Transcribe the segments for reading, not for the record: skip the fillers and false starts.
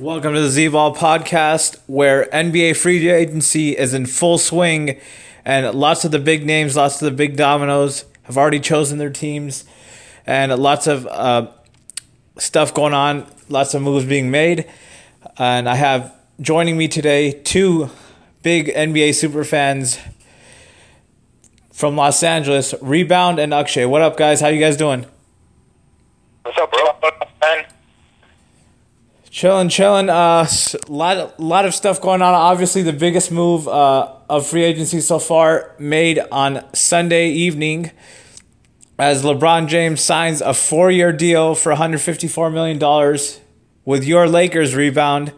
Welcome to the Z-Ball Podcast, where NBA free agency is in full swing, and lots of the big names, lots of the big dominoes have already chosen their teams, and lots of stuff going on, lots of moves being made. And I have joining me today two big NBA superfans from Los Angeles, Rebound and Akshay. What up, guys? How you guys doing? What's up, bro? What's up, man? Chilling. A lot of stuff going on. Obviously, the biggest move of free agency so far made on Sunday evening as LeBron James signs a 4-year deal for $154 million with your Lakers, Rebound.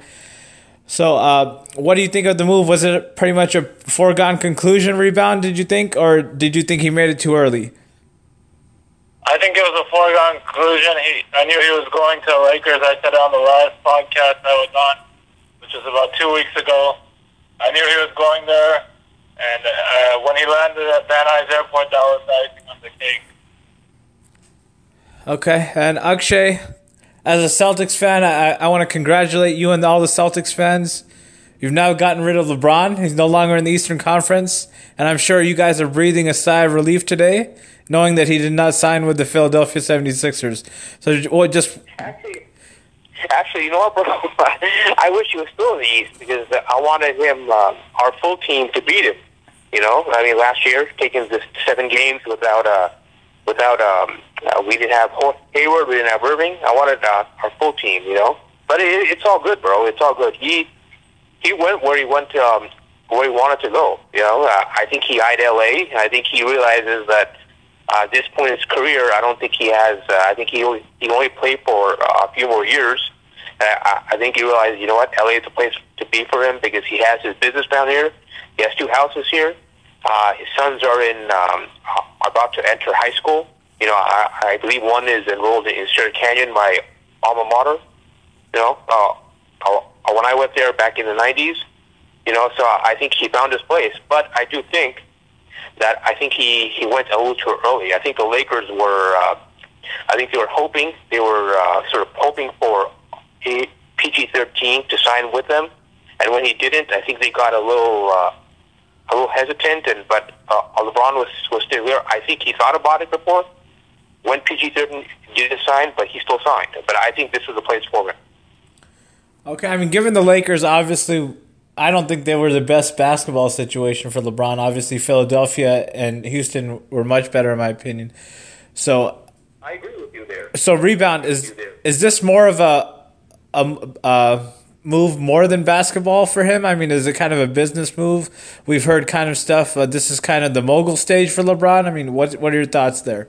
So what do you think of the move? Was it pretty much a foregone conclusion, Rebound, did you think? Or did you think he made it too early? I think it was a foregone conclusion. I knew he was going to the Lakers. I said it on the last podcast I was on, which was about 2 weeks ago. I knew he was going there, and when he landed at Van Nuys Airport, that was icing on the cake. Okay, and Akshay, as a Celtics fan, I want to congratulate you and all the Celtics fans. You've now gotten rid of LeBron. He's no longer in the Eastern Conference, and I'm sure you guys are breathing a sigh of relief today, knowing that he did not sign with the Philadelphia 76ers. So just... Actually, you know what, bro? I wish he was still in the East because I wanted him, our full team, to beat him. You know, I mean, last year, taking this 7 games without we didn't have Hayward, we didn't have Irving. I wanted our full team, you know. But it's all good, bro. It's all good. He went where he went to, where he wanted to go. You know, I think he eyed LA. I think he realizes that at this point in his career, I don't think he has. I think he only played for a few more years. I think he realized, you know what, LA is the place to be for him because he has his business down here. He has 2 houses here. His sons are about to enter high school. You know, I believe one is enrolled in Sierra Canyon, my alma mater. You know. When I went there back in the 90s, you know, so I think he found his place. But I do think that he went a little too early. I think the Lakers were, they were sort of hoping for a PG-13 to sign with them. And when he didn't, I think they got a little hesitant. But LeBron was still there. I think he thought about it before when PG-13 didn't sign, but he still signed. But I think this was the place for him. Okay, I mean, given the Lakers, obviously, I don't think they were the best basketball situation for LeBron. Obviously, Philadelphia and Houston were much better, in my opinion. So I agree with you there. So Rebound, is this more of a move more than basketball for him? I mean, is it kind of a business move? We've heard kind of stuff. This is kind of the mogul stage for LeBron. I mean, what are your thoughts there?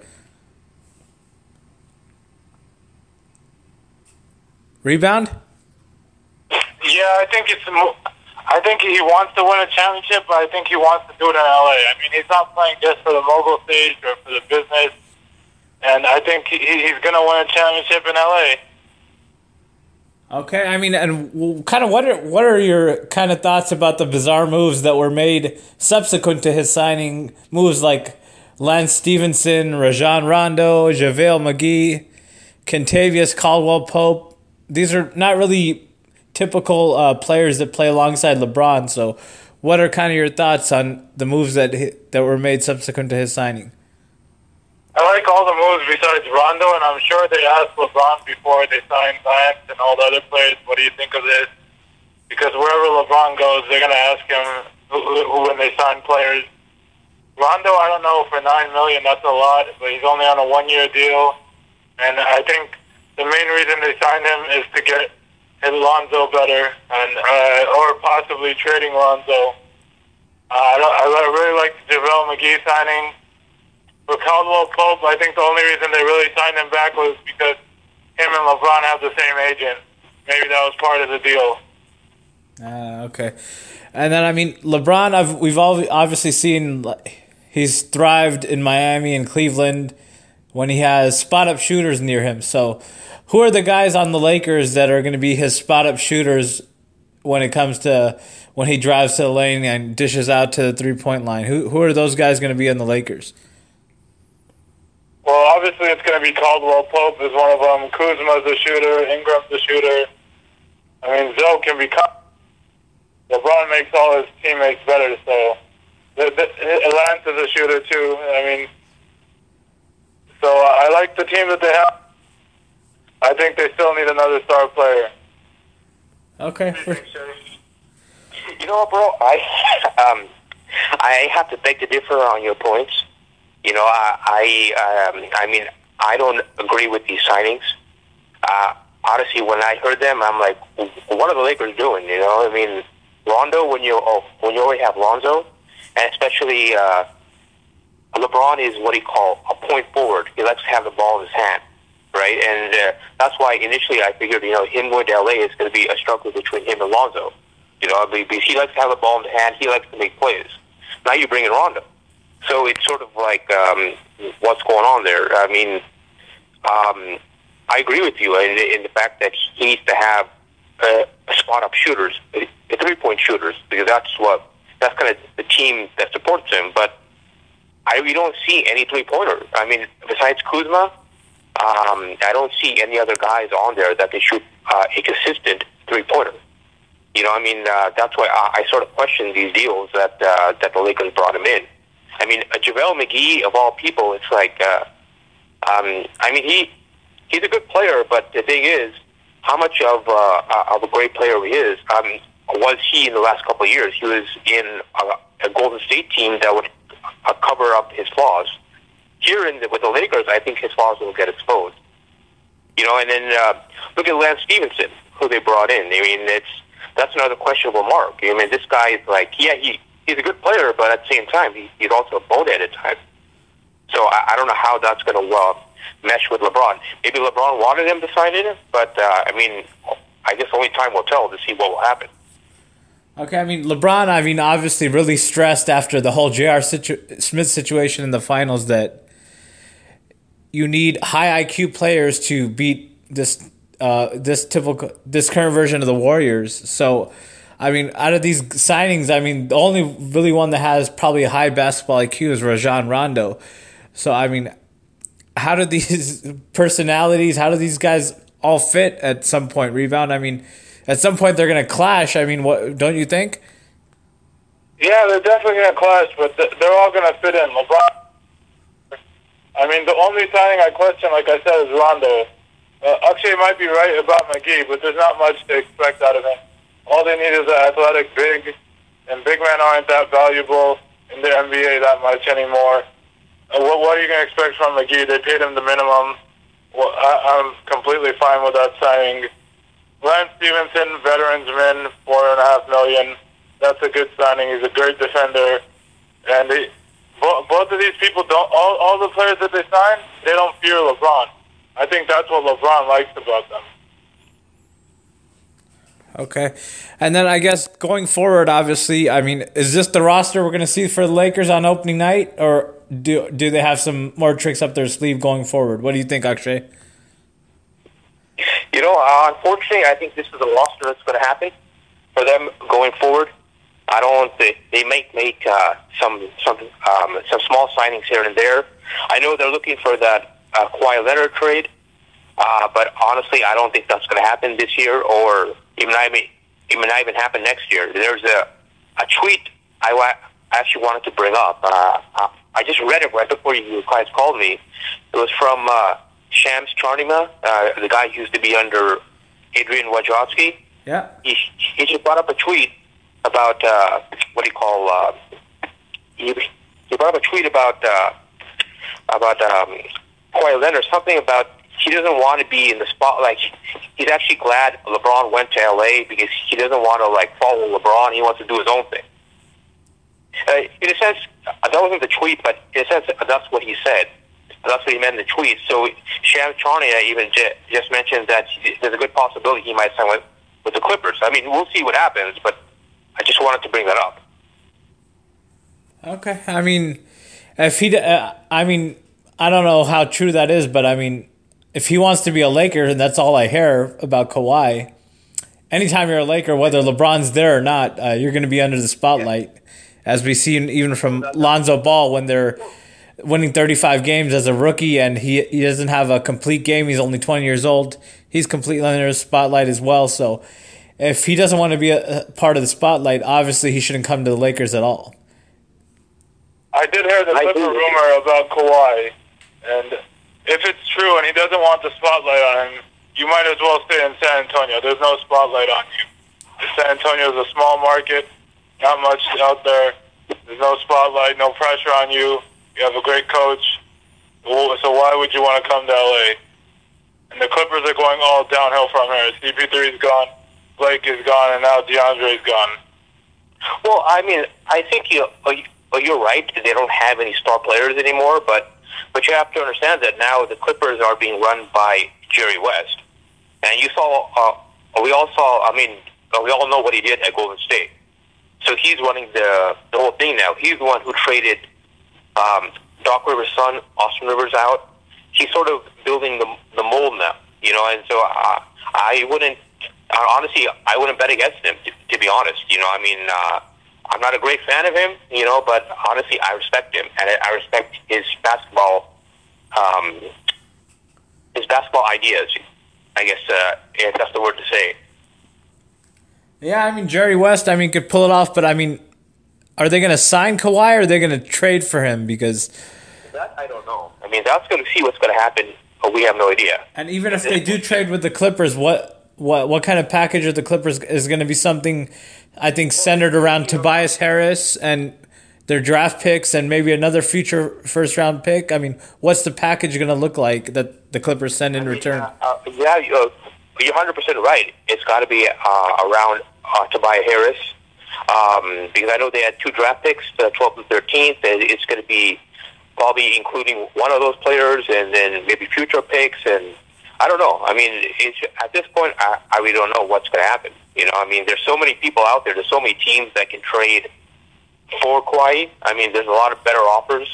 Rebound? Yeah, I think he wants to win a championship, but I think he wants to do it in LA. I mean, he's not playing just for the mogul stage or for the business, and I think he's going to win a championship in LA. Okay, I mean, and kind of what are your kind of thoughts about the bizarre moves that were made subsequent to his signing? Moves like Lance Stephenson, Rajon Rondo, JaVale McGee, Kentavious Caldwell Pope. These are not really typical players that play alongside LeBron. So what are kind of your thoughts on the moves that were made subsequent to his signing? I like all the moves besides Rondo, and I'm sure they asked LeBron before they signed Lance and all the other players, what do you think of this? Because wherever LeBron goes, they're going to ask him who when they sign players. Rondo, I don't know, for $9 million, that's a lot, but he's only on a 1-year deal. And I think the main reason they signed him is to get Lonzo better, and or possibly trading Lonzo. I really like the JaVale McGee signing. For Caldwell Pope, I think the only reason they really signed him back was because him and LeBron have the same agent. Maybe that was part of the deal. Okay. And then, I mean, LeBron, we've all obviously seen he's thrived in Miami and Cleveland when he has spot-up shooters near him. So who are the guys on the Lakers that are going to be his spot-up shooters when it comes to when he drives to the lane and dishes out to the three-point line? Who are those guys going to be on the Lakers? Well, obviously it's going to be Caldwell Pope is one of them. Kuzma's a shooter. Ingram's a shooter. I mean, Zoe can be LeBron makes all his teammates better, so Lance is a shooter too. I mean, so I like the team that they have. I think they still need another star player. Okay. You know what, bro? I have to beg to differ on your points. You know, I mean, I don't agree with these signings. Honestly, when I heard them, I'm like, what are the Lakers doing? You know, I mean, Rondo, when you already have Lonzo, and especially LeBron is what he called a point forward. He likes to have the ball in his hand, right? And that's why initially I figured, you know, him going to LA is going to be a struggle between him and Lonzo. You know, because he likes to have the ball in his hand. He likes to make plays. Now you bring in Rondo. So it's sort of like what's going on there. I mean, I agree with you in the fact that he needs to have spot-up shooters, three-point shooters, because that's kind of the team that supports him. But we don't see any three-pointers. I mean, besides Kuzma, I don't see any other guys on there that can shoot a consistent three-pointer. You know, I mean, that's why I sort of question these deals that the Lakers brought him in. I mean, JaVale McGee, of all people, it's like, I mean, he's a good player, but the thing is, how much of a great player he is, was he in the last couple of years? He was in a Golden State team that would cover up his flaws. Here with the Lakers, I think his flaws will get exposed. You know, and then look at Lance Stephenson, who they brought in. I mean, that's another questionable mark. I mean, this guy is like, yeah, he's a good player, but at the same time, he's also a boneheaded type. So I don't know how that's going to mesh with LeBron. Maybe LeBron wanted him to sign in, but I mean, I guess only time will tell to see what will happen. Okay, I mean, LeBron, I mean, obviously really stressed after the whole J.R. Smith situation in the finals that you need high IQ players to beat this current version of the Warriors. So, I mean, out of these signings, I mean, the only really one that has probably a high basketball IQ is Rajon Rondo. So, I mean, how do these personalities, how do these guys all fit at some point? Rebound, I mean, at some point they're going to clash. I mean, what don't you think? Yeah, they're definitely going to clash, but they're all going to fit in. LeBron, I mean, the only signing I question, like I said, is Rondo. Akshay might be right about McGee, but there's not much to expect out of him. All they need is an athletic big, and big men aren't that valuable in the NBA that much anymore. What are you going to expect from McGee? They paid him the minimum. Well, I'm completely fine with that signing. Lance Stephenson, veterans min, $4.5 million. That's a good signing. He's a great defender. And both of these people, all the players that they sign, they don't fear LeBron. I think that's what LeBron likes about them. Okay. And then I guess going forward, obviously, I mean, is this the roster we're going to see for the Lakers on opening night? Or do they have some more tricks up their sleeve going forward? What do you think, Akshay? You know, unfortunately, I think this is a roster that's going to happen for them going forward. I don't think they might make some small signings here and there. I know they're looking for that Kawhi Leonard trade, but honestly, I don't think that's going to happen this year, or even happen next year. There's a tweet I actually wanted to bring up. I just read it right before you guys called me. It was from Shams Charania, the guy who used to be under Adrian Wojnarowski. Yeah. He just brought up a tweet about he brought up a tweet about Kawhi Leonard, something about he doesn't want to be in the spotlight. He's actually glad LeBron went to LA because he doesn't want to like follow LeBron. He wants to do his own thing. In a sense, that wasn't the tweet, but in a sense, that's what he said. That's what he meant in the tweet. So Shams Charania even just mentioned that there's a good possibility he might sign with the Clippers. I mean, we'll see what happens, but I just wanted to bring that up. Okay. I mean, if he, I don't know how true that is, but I mean, if he wants to be a Laker, and that's all I hear about Kawhi, anytime you're a Laker, whether LeBron's there or not, you're going to be under the spotlight, as we see even from Lonzo Ball when they're winning 35 games as a rookie, and he doesn't have a complete game. He's only 20 years old. He's completely under the spotlight as well. So if he doesn't want to be a part of the spotlight, obviously he shouldn't come to the Lakers at all. I did hear the Clipper rumor about Kawhi, and if it's true and he doesn't want the spotlight on him, you might as well stay in San Antonio. There's no spotlight on you. San Antonio is a small market, not much out there. There's no spotlight, no pressure on you. You have a great coach, so why would you want to come to L.A.? And the Clippers are going all downhill from here. CP3 is gone, Blake is gone, and now DeAndre is gone. Well, I mean, I think you're right. They don't have any star players anymore, but you have to understand that now the Clippers are being run by Jerry West. And you saw, we all know what he did at Golden State. So he's running the whole thing now. He's the one who traded Doc Rivers' son, Austin Rivers, out. He's sort of building the mold now, you know. And so I wouldn't bet against him, to be honest. You know, I mean, I'm not a great fan of him, you know, but honestly, I respect him, and I respect his basketball ideas, I guess, if that's the word to say. Yeah, I mean, Jerry West, I mean, could pull it off, but I mean, are they going to sign Kawhi, or are they going to trade for him? Because that, I don't know. I mean, that's going to see what's going to happen, but we have no idea. And even if they do trade with the Clippers, what kind of package of the Clippers is going to be something, I think, centered around Tobias Harris and their draft picks and maybe another future first-round pick? I mean, what's the package going to look like that the Clippers send in return? You're 100% right. It's got to be around Tobias Harris. Because I know they had two draft picks, the 12th and 13th, and it's going to be probably including one of those players and then maybe future picks. And I don't know. I mean, at this point, I really don't know what's going to happen. You know, I mean, there's so many people out there. There's so many teams that can trade for Kawhi. I mean, there's a lot of better offers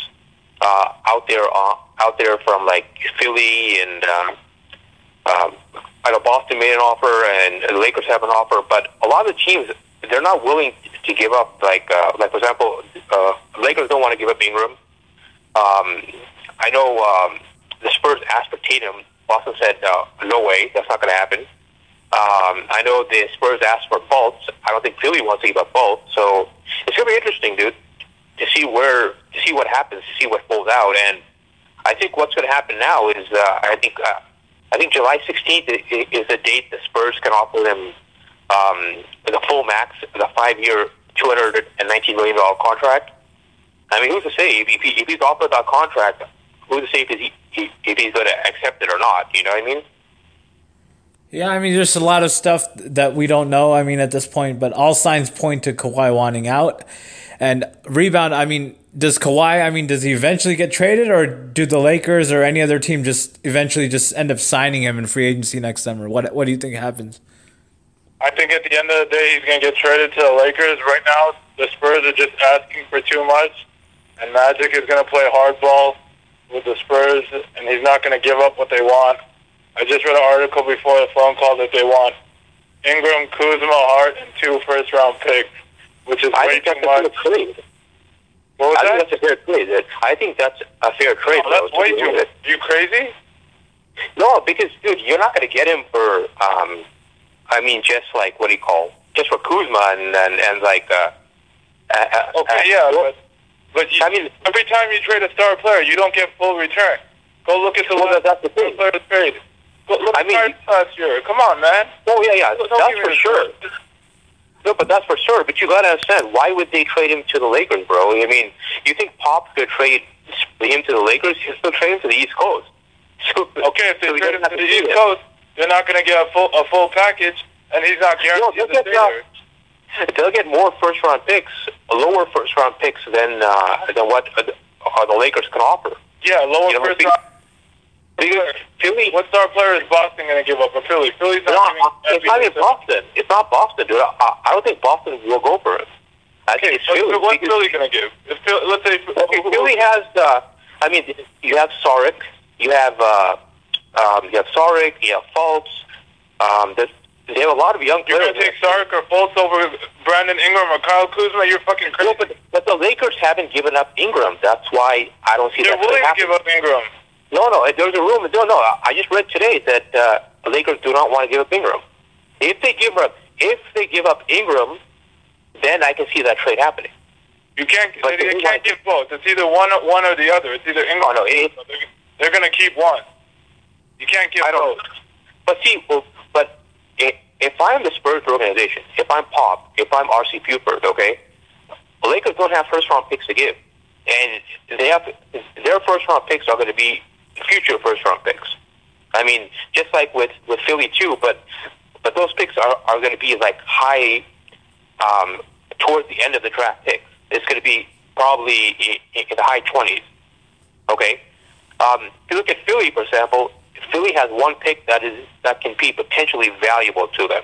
out there from like Philly and I know Boston made an offer and the Lakers have an offer, but a lot of the teams, they're not willing to give up, like for example, Lakers don't want to give up Ingram. I know the Spurs asked for Tatum. Boston said, no way, that's not going to happen. I know the Spurs asked for Bolt. I don't think Philly wants to give up Bolt. So it's going to be interesting, dude, to see what happens, to see what pulls out. And I think what's going to happen now is I think July 16th is the date the Spurs can offer them the full max, the 5-year, $219 million contract. I mean, who's to say if he's offered that contract? Who's to say if he's going to accept it or not? You know what I mean? Yeah, I mean, there's a lot of stuff that we don't know. I mean, at this point, but all signs point to Kawhi wanting out. And rebound, I mean, does Kawhi? I mean, does he eventually get traded, or do the Lakers or any other team just eventually just end up signing him in free agency next summer? What do you think happens? I think at the end of the day, he's going to get traded to the Lakers. Right now, the Spurs are just asking for too much, and Magic is going to play hardball with the Spurs, and he's not going to give up what they want. I just read an article before the phone call that they want Ingram, Kuzma, Hart, and 2 first-round picks, which is way too much. I think that's a fair trade. I think that's a fair trade. Oh, that's way too much. Are you crazy? No, because, dude, you're not going to get him for... just for Kuzma every time you trade a star player, you don't get full return. Go look at the last player trade. Last year. Come on, man. Oh, yeah. That's for sure. No, but that's for sure. But you got to understand, why would they trade him to the Lakers, bro? I mean, you think Pop could trade him to the Lakers? He'll still trade him to the East Coast. If they trade him to the East Coast, they're not going to get a full package, and he's not guaranteed the they'll get more first-round picks, lower first-round picks than what the Lakers can offer. Yeah, lower first-round. Philly. What star player is Boston going to give up for Philly? Philly's not giving. It's not even Boston. It's not Boston, dude. I don't think Boston will go for it. I think it's Philly. What's Philly going to give? Let's say Philly has. You have Saric. You have Saric. You have Fultz. They have a lot of young players. You're going to take Saric or Fultz over Brandon Ingram or Kyle Kuzma? You're fucking crazy. No, but the Lakers haven't given up Ingram. That's why I don't see that really happening. They're willing to give up Ingram. No. There's a rumor. No. I just read today that the Lakers do not want to give up Ingram. If they give up Ingram, then I can see that trade happening. You can't. They can't give both. It's either one or the other. It's either Ingram. No. They're going to keep one. You can't give both. But if I'm the Spurs organization, if I'm Pop, if I'm R.C. Buford, okay, the Lakers don't have first-round picks to give. And their first-round picks are going to be future first-round picks. I mean, just like with Philly, too, but those picks are going to be, like, high towards the end of the draft picks. It's going to be probably in the high 20s, okay? If you look at Philly, for example, Philly has one pick that can be potentially valuable to them,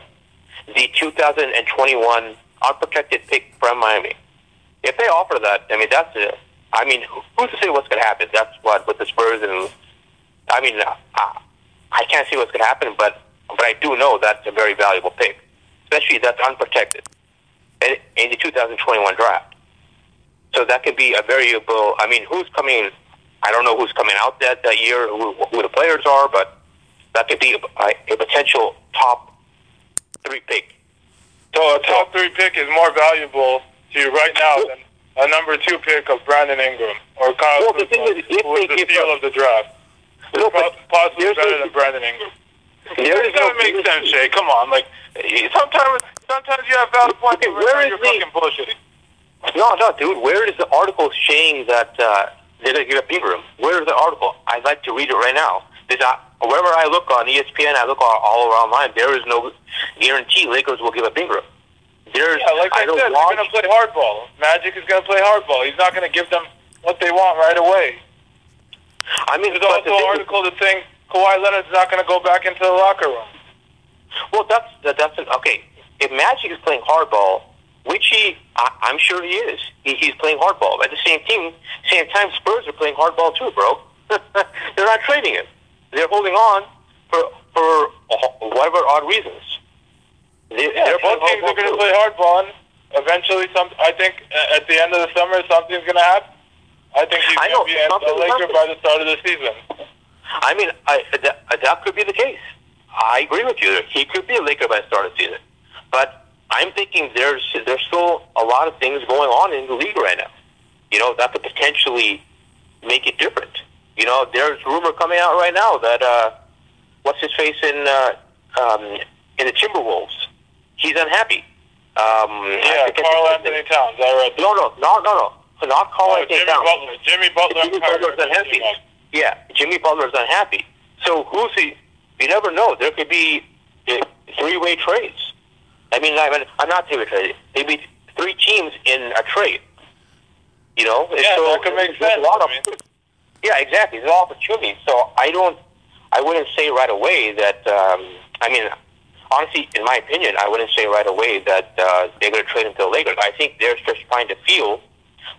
the 2021 unprotected pick from Miami. If they offer that, I mean, that's it. I mean, who's to say what's going to happen? That's what with the Spurs and I mean, I can't see what's going to happen, but I do know that's a very valuable pick, especially that's unprotected in the 2021 draft. So that could be a variable. I mean, who's coming? I don't know who's coming out that year, who the players are, but that could be a potential top three pick. So a top three pick is more valuable to you right now than a number two pick of Brandon Ingram or Kyle Kuzma, who is the steal of the draft. Possibly better than Brandon Ingram. It doesn't make sense, Shay. Come on, like sometimes you have valid points. Where is you're fucking bullshitting? No, dude. Where is the article saying that they're going to get a Ingram? Where is the article? I'd like to read it right now. Wherever I look on ESPN, I look all around mine. There is no guarantee Lakers will give a Ingram. Like I said, they're going to play hardball. Magic is going to play hardball. He's not going to give them what they want right away. I mean, there's also an article that's saying Kawhi Leonard's not going to go back into the locker room. Well, okay. If Magic is playing hardball, which I'm sure he is, he's playing hardball. At the same time, Spurs are playing hardball too, bro. They're not trading him. They're holding on for whatever odd reasons. They're both teams are going to play hardball. Eventually, I think at the end of the summer, something's going to happen. I think he's going to be a Laker by the start of the season. I mean, that could be the case. I agree with you. He could be a Laker by the start of the season. But I'm thinking there's still a lot of things going on in the league right now. You know, that could potentially make it different. You know, there's rumor coming out right now that what's-his-face in the Timberwolves. He's unhappy. Yeah, Karl Anthony Towns. No. Not Karl Anthony Towns. Jimmy Butler is unhappy. Yeah, Jimmy Butler is unhappy. So who's he? You never know. There could be three-way trades. I'm not three-way trades. Maybe three teams in a trade. You know? Yeah, so that could make sense. Yeah, exactly. There's opportunities. So I wouldn't say right away that, honestly, in my opinion, I wouldn't say right away that they're going to trade him to the Lakers. I think they're just trying to feel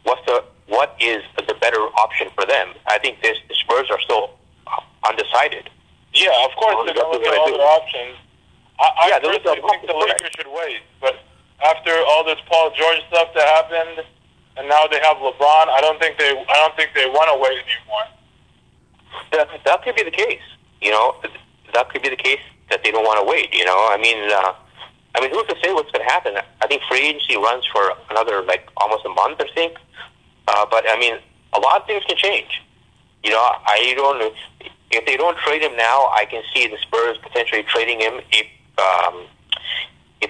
what is the better option for them. I think the Spurs are still undecided. Yeah, of course they're going to look at all their options. I personally think the Lakers should wait. But after all this Paul George stuff that happened, and now they have LeBron, I don't think they want to wait anymore. That could be the case. You know, that could be the case. That they don't want to wait, you know. I mean, who can say what's going to happen? I think free agency runs for another almost a month, I think. But I mean, a lot of things can change. You know, if they don't trade him now, I can see the Spurs potentially trading him if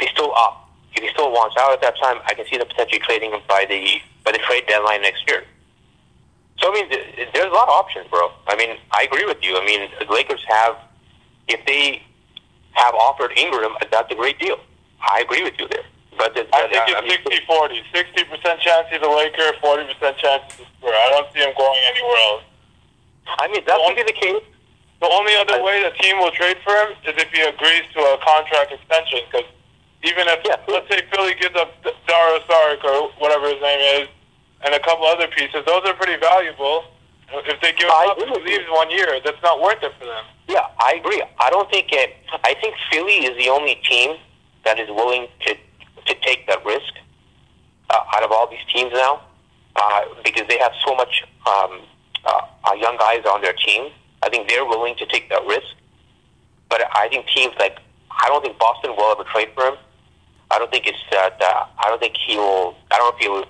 he's still up, if he still wants out at that time. I can see them potentially trading him by the trade deadline next year. So I mean, there's a lot of options, bro. I mean, I agree with you. I mean, the Lakers have offered Ingram, that's a great deal. I agree with you there. But it's, I think it's 60-40. 60% chance he's a Laker, 40% chance he's a Spurs. I don't see him going anywhere else. I mean, that would be the case. The only other way the team will trade for him is if he agrees to a contract extension. Because even if, let's say, Philly gives up Dario Saric or whatever his name is, and a couple other pieces, those are pretty valuable. If they give up and leaves 1 year, that's not worth it for them. Yeah, I agree. I don't think it. I think Philly is the only team that is willing to take that risk out of all these teams now, because they have so much young guys on their team. I think they're willing to take that risk. But I think teams like, I don't think Boston will ever trade for him. I don't think it's that. I don't think he will. I don't know if he will.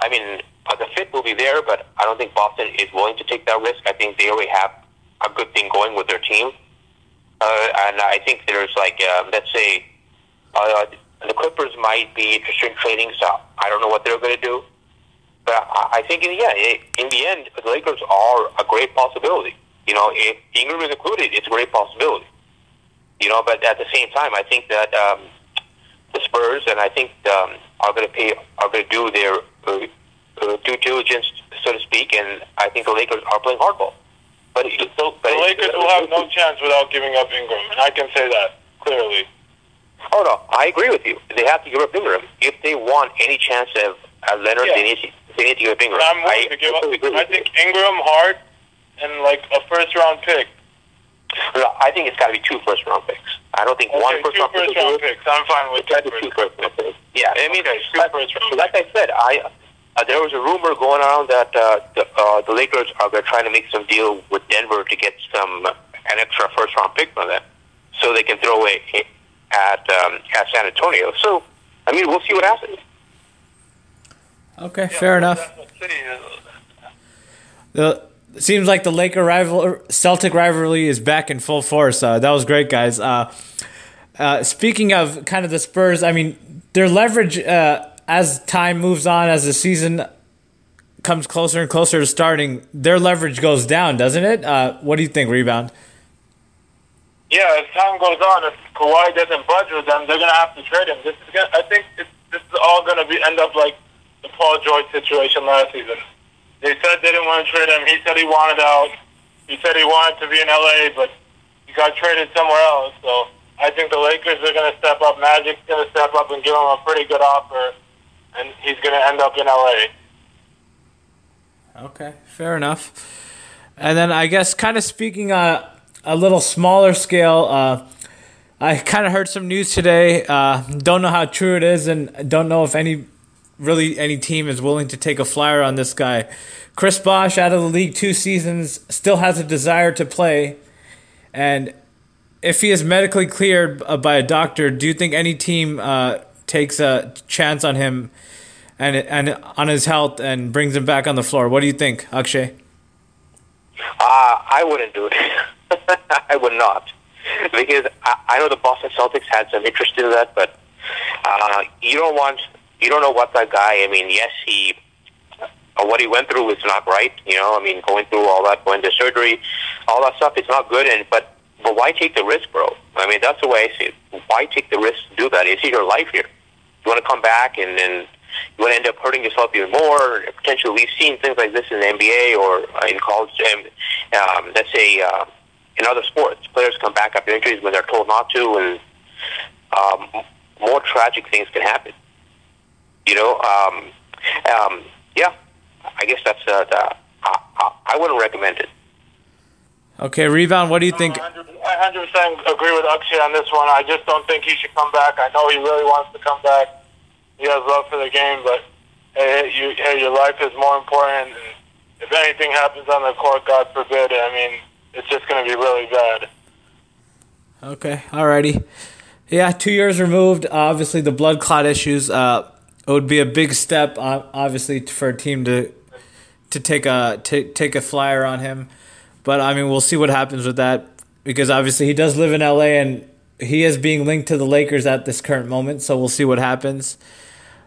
I mean, the fit will be there, but I don't think Boston is willing to take that risk. I think they already have a good thing going with their team. And I think there's let's say, the Clippers might be interested in trading, so I don't know what they're going to do. But I think, in the end, the Lakers are a great possibility. You know, if Ingram is included, it's a great possibility. You know, but at the same time, I think that the Spurs and I think are going to do their due diligence, so to speak, and I think the Lakers are playing hardball. But the Lakers will have no chance without giving up Ingram, and I can say that clearly. Oh, no, I agree with you. They have to give up Ingram. If they want any chance of Leonard, they need to give up Ingram. And I'm willing to give up. I think Ingram, Hart, and like a first-round pick. No, I think it's got to be two first-round picks. I don't think one first-round pick. Two first-round picks. I'm fine with that. Two first-round picks. Yeah, I mean, like I said, there was a rumor going around that the Lakers are trying to make some deal with Denver to get an extra first-round pick from them, so they can throw away at San Antonio. So, I mean, we'll see what happens. Okay, fair enough. It seems like the Celtic rivalry is back in full force. That was great, guys. Speaking of kind of the Spurs, I mean, their leverage as time moves on, as the season comes closer and closer to starting, their leverage goes down, doesn't it? What do you think, Rebound? Yeah, as time goes on, if Kawhi doesn't budge with them, they're going to have to trade him. This is all going to end up like the Paul George situation last season. They said they didn't want to trade him. He said he wanted out. He said he wanted to be in L.A., but he got traded somewhere else. So I think the Lakers are going to step up. Magic's going to step up and give him a pretty good offer, and he's going to end up in L.A. Okay, fair enough. And then I guess kind of speaking a little smaller scale, I kind of heard some news today. Don't know how true it is, and don't know if any team is willing to take a flyer on this guy. Chris Bosh, out of the league 2 seasons, still has a desire to play. And if he is medically cleared by a doctor, do you think any team takes a chance on him and on his health and brings him back on the floor? What do you think, Akshay? I wouldn't do it. I would not. Because I know the Boston Celtics had some interest in that, but you don't know what that guy, I mean, yes, what he went through is not right, you know, I mean, going through all that, going to surgery, all that stuff is not good, but why take the risk, bro? I mean, that's the way I see it. Why take the risk to do that? It's your life here. You want to come back and then you want to end up hurting yourself even more. Potentially, we've seen things like this in the NBA or in college, let's say, in other sports. Players come back after injuries when they're told not to, and more tragic things can happen. You know, I guess that's I wouldn't recommend it. Okay, Rebound, what do you think? I 100% agree with Akshay on this one. I just don't think he should come back. I know he really wants to come back. He has love for the game, but your life is more important. And if anything happens on the court, God forbid, I mean, it's just going to be really bad. Okay, alrighty. Yeah, 2 years removed. Obviously, the blood clot issues. It would be a big step, obviously, for a team to take a flyer on him. But, I mean, we'll see what happens with that, because obviously he does live in L.A. and he is being linked to the Lakers at this current moment, so we'll see what happens.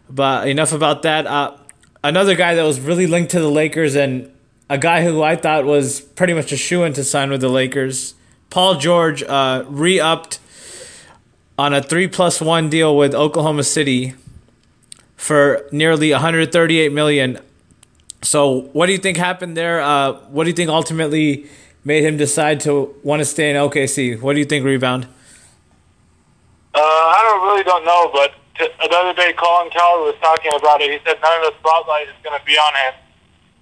But enough about that. Another guy that was really linked to the Lakers and a guy who I thought was pretty much a shoo-in to sign with the Lakers, Paul George, re-upped on a 3+1 deal with Oklahoma City for nearly $138 million. So what do you think happened there? What do you think ultimately made him decide to want to stay in OKC? What do you think, Rebound? I don't know, but the other day Colin Coward was talking about it. He said none of the spotlight is going to be on him.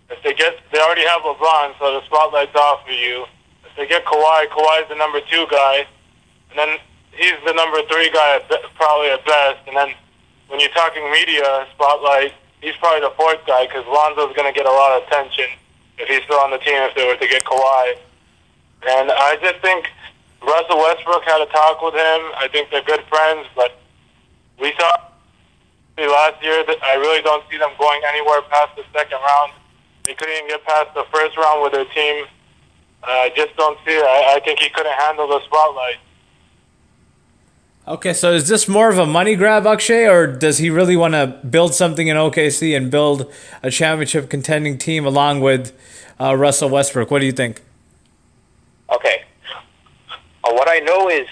If they already have LeBron, so the spotlight's off of you. If they get Kawhi, Kawhi's the number 2 guy, and then he's the number 3 guy probably at best. And then when you're talking media spotlight, he's probably the 4th guy because Lonzo's going to get a lot of attention if he's still on the team if they were to get Kawhi. And I just think Russell Westbrook had a talk with him. I think they're good friends, but we saw last year that I really don't see them going anywhere past the second round. They couldn't even get past the first round with their team. I just don't see it. I think he couldn't handle the spotlight. Okay, so is this more of a money grab, Akshay, or does he really want to build something in OKC and build a championship contending team along with Russell Westbrook? What do you think? Okay. What I know is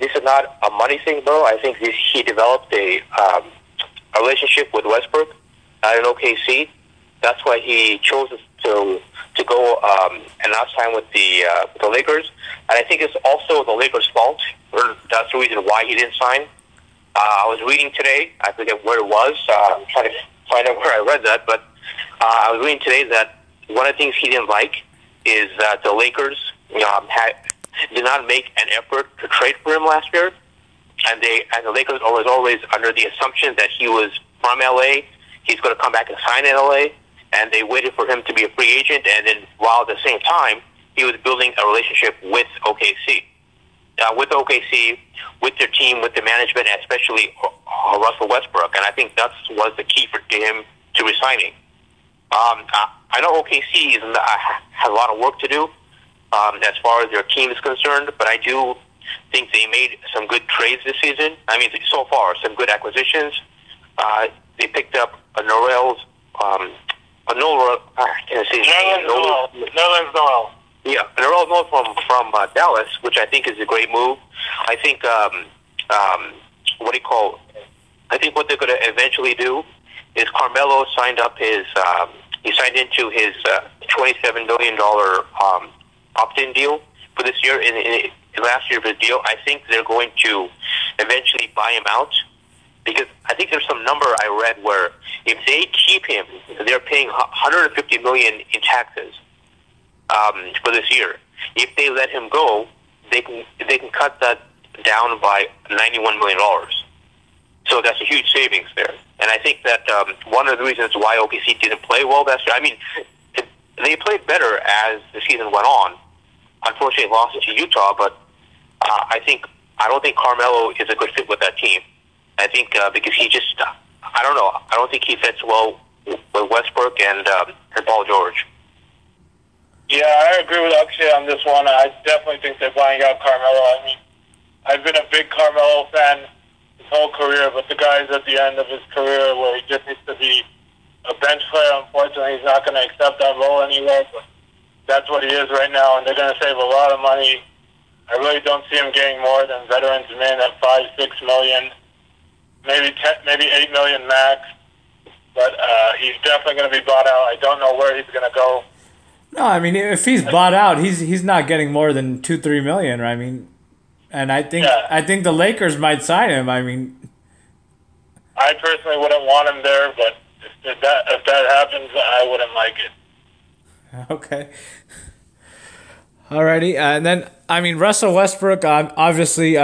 this is not a money thing, bro. I think he developed a relationship with Westbrook, not in OKC. That's why he chose to go and last time with the Lakers. And I think it's also the Lakers' fault. That's the reason why he didn't sign. I was reading today. I forget where it was. I'm trying to find out where I read that. But I was reading today that one of the things he didn't like is that the Lakers did not make an effort to trade for him last year. And the Lakers was always under the assumption that he was from L.A., he's going to come back and sign in L.A., and they waited for him to be a free agent, and then while at the same time, he was building a relationship with OKC. With OKC, with their team, with the management, and especially Russell Westbrook, and I think that was the key for him to resigning. I know OKC has a lot of work to do as far as their team is concerned, but I do think they made some good trades this season. I mean, so far, some good acquisitions. They picked up Nerlens Noel. Yeah, Nerlens Noel from Dallas, which I think is a great move. I think I think what they're going to eventually do is Carmelo signed into his $27 million opt-in deal for this year in last year for the deal. I think they're going to eventually buy him out. Because I think there's some number I read where if they keep him, they're paying $150 million in taxes for this year. If they let him go, they can cut that down by $91 million. So that's a huge savings there. And I think that one of the reasons why OKC didn't play well last year, I mean, they played better as the season went on. Unfortunately, lost to Utah, but I don't think Carmelo is a good fit with that team. I think because he just, I don't know, I don't think he fits well with Westbrook and Paul George. Yeah, I agree with Akshay on this one. I definitely think they're buying out Carmelo. I mean, I've been a big Carmelo fan his whole career, but the guy's at the end of his career where he just needs to be a bench player. Unfortunately, he's not going to accept that role anyway, but that's what he is right now, and they're going to save a lot of money. I really don't see him getting more than veterans min at $5-6 million. Maybe $8 million max, but he's definitely going to be bought out. I don't know where he's going to go. No, I mean, if he's bought out, he's not getting more than $2-3 million. I mean, and I think the Lakers might sign him. I mean, I personally wouldn't want him there, but if that happens, I wouldn't like it. Okay. Alrighty, and then I mean Russell Westbrook, obviously.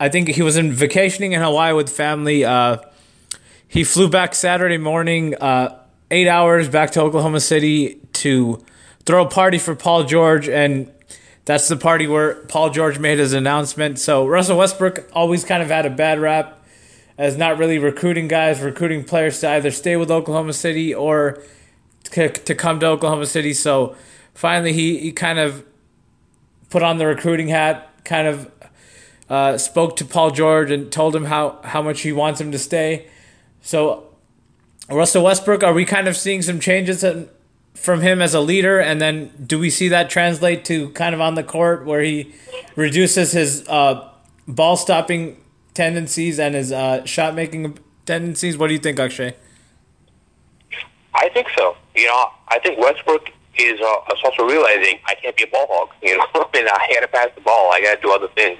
I think he was vacationing in Hawaii with family. He flew back Saturday morning, 8 hours back to Oklahoma City to throw a party for Paul George, and that's the party where Paul George made his announcement. So Russell Westbrook always kind of had a bad rap as not really recruiting players to either stay with Oklahoma City or to come to Oklahoma City. So finally he kind of put on the recruiting hat, kind of spoke to Paul George and told him how much he wants him to stay. So, Russell Westbrook, are we kind of seeing some changes from him as a leader? And then do we see that translate to kind of on the court where he reduces his ball stopping tendencies and his shot making tendencies. What do you think, Akshay? I think so. You know, I think Westbrook is also realizing I can't be a ball hog. You know, and I had to pass the ball. I got to do other things.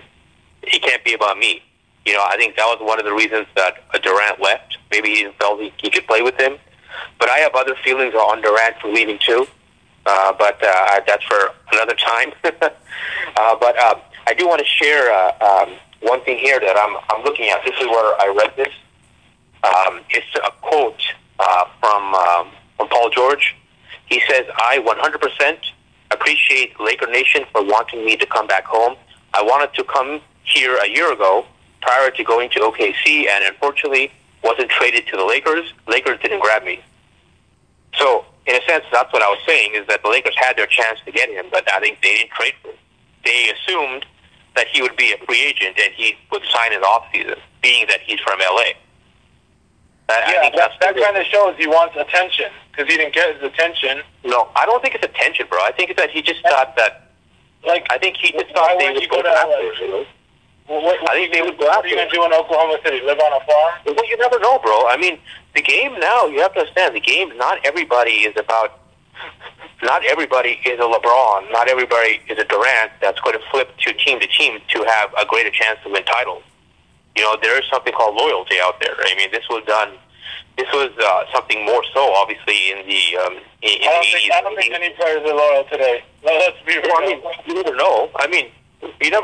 It can't be about me. You know, I think that was one of the reasons that Durant left. Maybe he felt he could play with him. But I have other feelings on Durant for leaving too. But that's for another time. but I do want to share one thing here that I'm looking at. This is where I read this. It's a quote from Paul George. He says, "I 100% appreciate Laker Nation for wanting me to come back home. I wanted to come here a year ago prior to going to OKC and unfortunately wasn't traded to the Lakers. Lakers didn't grab me." So, in a sense, that's what I was saying, is that the Lakers had their chance to get him, but I think they didn't trade for him. They assumed that he would be a free agent and he would sign in the offseason, being that he's from L.A. Yeah, that kind of shows he wants attention, because he didn't get his attention. No, I don't think it's attention, bro. I think that he just thought that... Like, I think he just thought they would go to L.A. I think they would go after. What are you going to do in Oklahoma City? Live on a farm? Well, you never know, bro. I mean, the game now, you have to understand, the game, not everybody is a LeBron, not everybody is a Durant that's going to flip to team to have a greater chance to win titles. You know, there is something called loyalty out there. I mean, this was something more so, obviously, in the I don't think any players are loyal today. No, let's be real. I mean, you never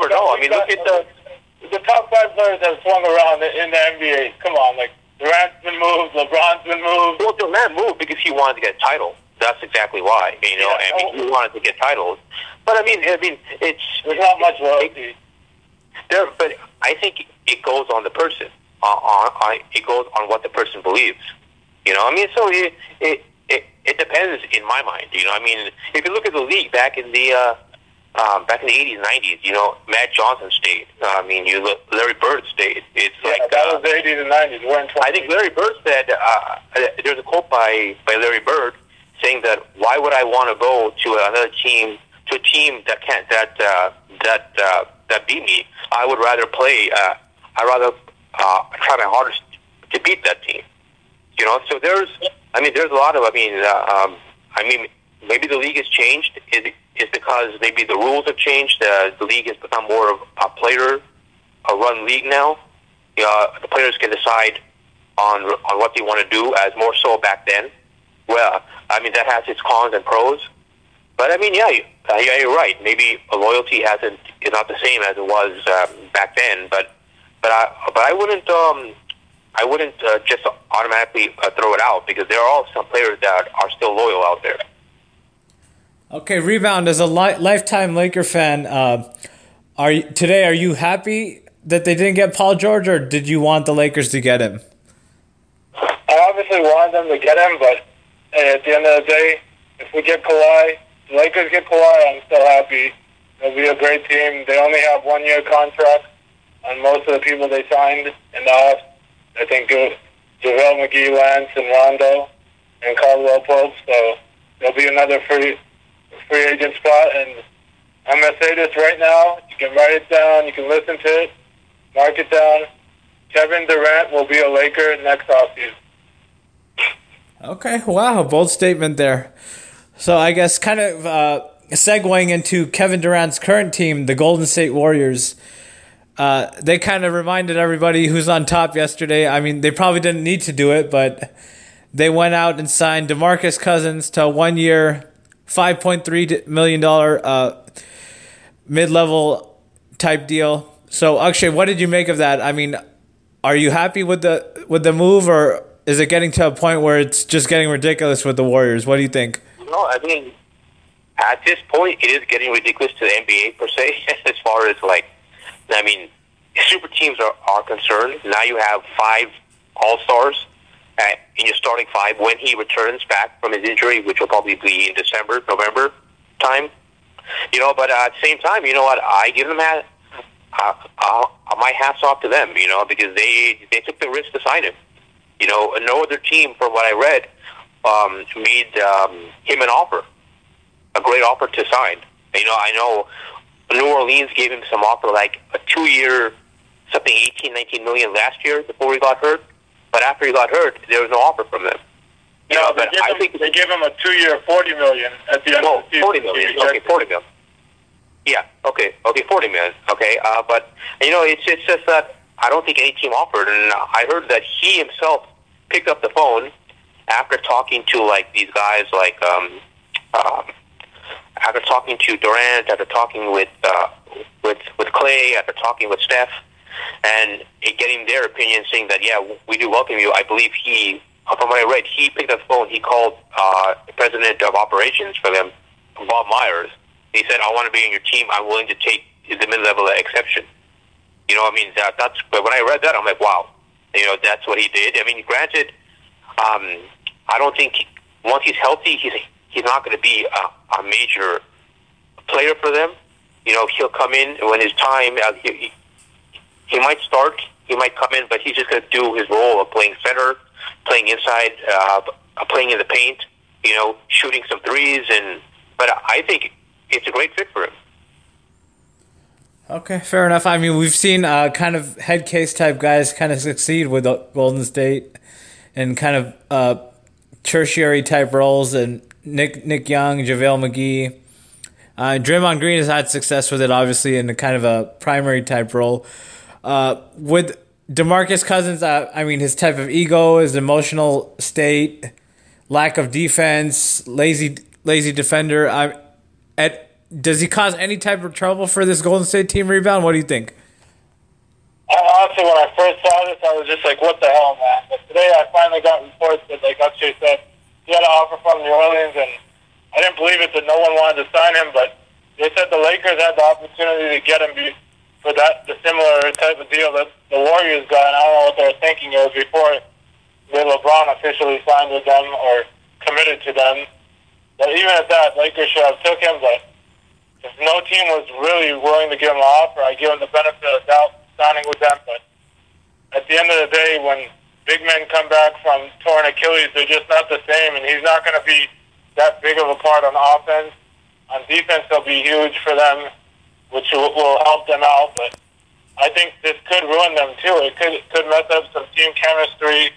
know. I mean, look at the top five players that have swung around in the NBA. Come on, like, Durant's been moved, LeBron's been moved. Well, Durant moved because he wanted to get a title. That's exactly why, you know. Yeah. I mean, he wanted to get titles, but I mean, there's not much loyalty there. But I think it goes on the person. It goes on what the person believes. You know, I mean, so it depends in my mind. You know, I mean, if you look at the league back in the 80s, 90s, you know, Matt Johnson stayed. I mean, Larry Bird stayed. It's that was the 80s and 90s. We're in 20. I think Larry Bird said there's a quote by Larry Bird saying that why would I want to go to another team, to a team that can't that beat me? I would rather play. I'd rather try my hardest to beat that team. You know, so there's a lot of. Maybe the league has changed. It's because maybe the rules have changed. The league has become more of a player-run league now. The players can decide on what they want to do, as more so back then. Well, I mean, that has its cons and pros. But, I mean, yeah, you're right. Maybe loyalty is not the same as it was back then. But I wouldn't just automatically throw it out, because there are some players that are still loyal out there. Okay, Rebound, as a lifetime Laker fan, are you happy that they didn't get Paul George, or did you want the Lakers to get him? I obviously wanted them to get him, but... Hey, at the end of the day, if we get Kawhi, the Lakers get Kawhi, I'm still happy. They'll be a great team. They only have 1 year contract on most of the people they signed in the off. I think JaVale McGee, Lance, and Rondo, and Caldwell Pope. So there'll be another free agent spot. And I'm gonna say this right now: you can write it down, you can listen to it, mark it down. Kevin Durant will be a Laker next offseason. Okay, wow, bold statement there. So I guess kind of segueing into Kevin Durant's current team, the Golden State Warriors, they kind of reminded everybody who's on top yesterday. I mean, they probably didn't need to do it, but they went out and signed DeMarcus Cousins to a 1 year, $5.3 million mid-level type deal. So, Akshay, what did you make of that? I mean, are you happy with the move, or... is it getting to a point where it's just getting ridiculous with the Warriors? What do you think? No, I mean, at this point, it is getting ridiculous to the NBA per se. As far as super teams are concerned. Now you have 5 All-Stars in your starting 5 when he returns back from his injury, which will probably be in December, November time. You know, but at the same time, you know what? I give them my hats off to them. You know, because they took the risk to sign him. You know, no other team, from what I read, made him an offer, a great offer to sign. You know, I know New Orleans gave him some offer, like a 2-year, something 18, 19 million last year before he got hurt. But after he got hurt, there was no offer from them. No, but they gave him a 2-year $40 million at the end of the season. $40 million. Yeah, okay, $40 million. Okay, but you know, it's just that I don't think any team offered, and I heard that he himself picked up the phone after talking to like these guys, like after talking to Durant, after talking with Clay, after talking with Steph, and getting their opinion, saying that yeah, we do welcome you. I believe he. From what I read, he picked up the phone. He called the president of operations for them, Bob Myers. He said, "I want to be on your team. I'm willing to take the mid-level exception." You know, I mean, that's when I read that, I'm like, wow. You know, that's what he did. I mean, granted, I don't think once he's healthy, he's not going to be a major player for them. You know, he'll come in when his time. He might start. He might come in, but he's just going to do his role of playing center, playing inside, playing in the paint, you know, shooting some threes. But I think it's a great fit for him. Okay, fair enough. I mean, we've seen kind of head case type guys kind of succeed with Golden State and kind of tertiary type roles, and Nick Young, JaVale McGee. Draymond Green has had success with it, obviously, in a kind of a primary type role. With DeMarcus Cousins, I mean, his type of ego, his emotional state, lack of defense, lazy defender. Does he cause any type of trouble for this Golden State team rebound? What do you think? Honestly, when I first saw this, I was just like, what the hell, man? But today I finally got reports that, like Akshay said, he had an offer from New Orleans, and I didn't believe it that no one wanted to sign him, but they said the Lakers had the opportunity to get him for that, the similar type of deal that the Warriors got, and I don't know what they were thinking. It was before the LeBron officially signed with them or committed to them. But even at that, Lakers should have took him, but if no team was really willing to give him an offer, I give him the benefit of the doubt signing with them. But at the end of the day, when big men come back from torn Achilles, they're just not the same, and he's not going to be that big of a part on offense. On defense, they'll be huge for them, which will help them out, but I think this could ruin them too. It could mess up some team chemistry.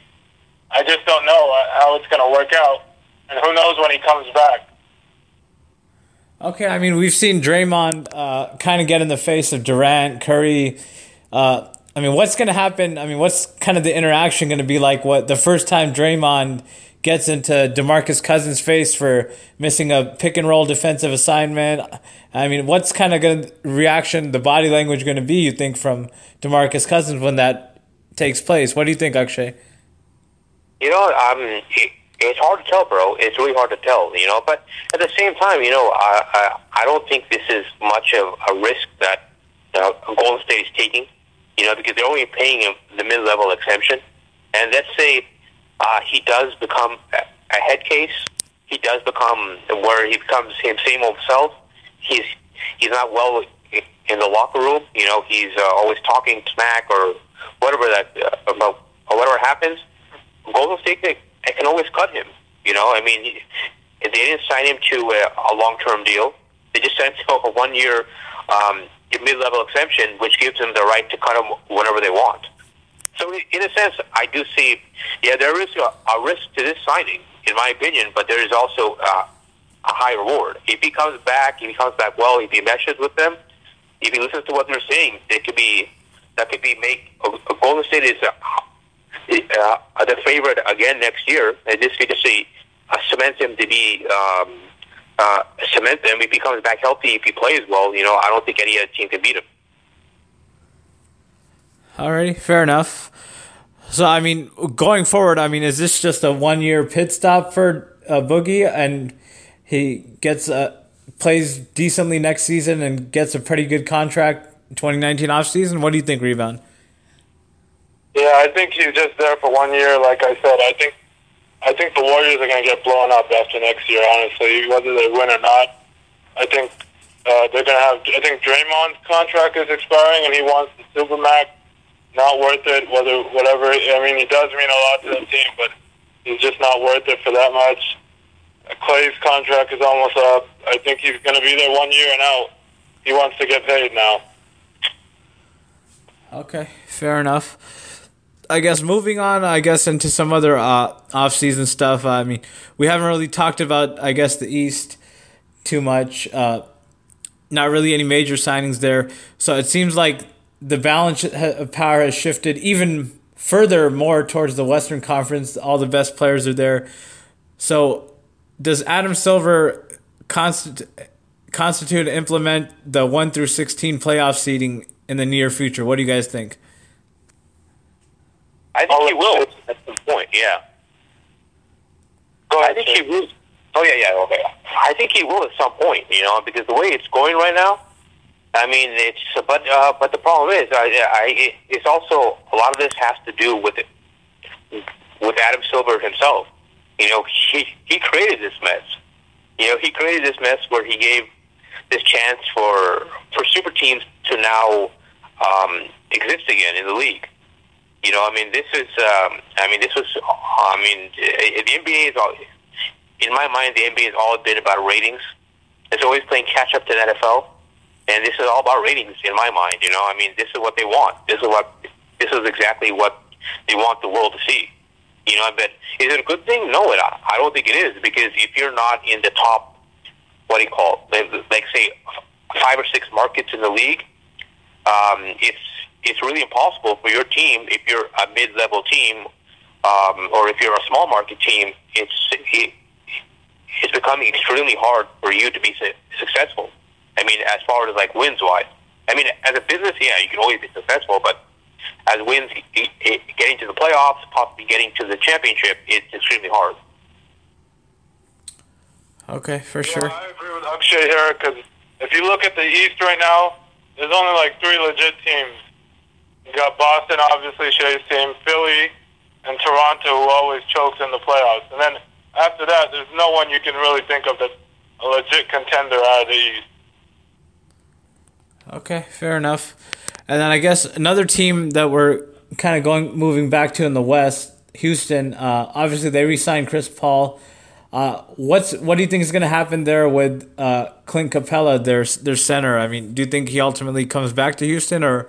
I just don't know how it's going to work out, and who knows when he comes back. Okay, I mean, we've seen Draymond kind of get in the face of Durant, Curry. I mean, what's going to happen? I mean, what's kind of the interaction going to be like? What the first time Draymond gets into DeMarcus Cousins' face for missing a pick-and-roll defensive assignment. I mean, what's kind of good reaction, the body language going to be, you think, from DeMarcus Cousins when that takes place? What do you think, Akshay? You know, it's hard to tell, bro. It's really hard to tell, you know. But at the same time, you know, I don't think this is much of a risk that Golden State is taking, you know, because they're only paying him the mid-level exemption. And let's say he does become a head case. He does become where he becomes his same old self. He's not well in the locker room. You know, he's always talking smack or whatever that or whatever happens. Golden State can always cut him. You know, I mean, they didn't sign him to a long-term deal. They just signed him to a one-year mid-level exemption, which gives them the right to cut him whenever they want. So in a sense, I do see, yeah, there is a risk to this signing, in my opinion, but there is also a high reward. If he comes back well, if he meshes with them, if he listens to what they're saying, Golden State is the favorite again next year, and this could just cement him to be, cement them. If he comes back healthy, if he plays well, you know, I don't think any other team can beat him. Alrighty, fair enough. So, I mean, going forward, I mean, is this just a one-year pit stop for Boogie, and he gets plays decently next season and gets a pretty good contract 2019 offseason? What do you think, Rebound? Yeah, I think he's just there for 1 year. Like I said, I think the Warriors are going to get blown up after next year, honestly, whether they win or not. I think they're going to have. I think Draymond's contract is expiring, and he wants the Supermax. Not worth it. He does mean a lot to the team, but he's just not worth it for that much. Clay's contract is almost up. I think he's going to be there 1 year and out. He wants to get paid now. Okay, fair enough. I guess moving on, into some other off-season stuff. I mean, we haven't really talked about, the East too much. Not really any major signings there. So it seems like the balance of power has shifted even further more towards the Western Conference. All the best players are there. So does Adam Silver constitute and implement the 1 through 16 playoff seeding in the near future? What do you guys think? I think he will at some point, yeah. I think he will. Oh, yeah, okay. I think he will at some point, because the way it's going right now, I mean, but the problem is, it's also, a lot of this has to do with Adam Silver himself. He created this mess. He created this mess where he gave this chance for super teams to now exist again in the league. The NBA is all, in my mind, the NBA has always been about ratings. It's always playing catch up to the NFL. And this is all about ratings, in my mind. This is what they want. This is exactly what they want the world to see. But is it a good thing? No, I don't think it is, because if you're not in the top, say 5 or 6 markets in the league, it's really impossible for your team, if you're a mid-level team, or if you're a small market team, it's becoming extremely hard for you to be successful. As far as wins-wise. As a business, yeah, you can always be successful, but as wins, getting to the playoffs, possibly getting to the championship, it's extremely hard. Okay, sure. I agree with Akshay here, because if you look at the East right now, there's only 3 legit teams. You got Boston, obviously, Shay's team, Philly, and Toronto, who always chokes in the playoffs. And then after that, there's no one you can really think of that's a legit contender out of the East. Okay, fair enough. And then I guess another team that we're kind of moving back to in the West, Houston. Obviously, they re-signed Chris Paul. What do you think is going to happen there with Clint Capella, their center? Do you think he ultimately comes back to Houston, or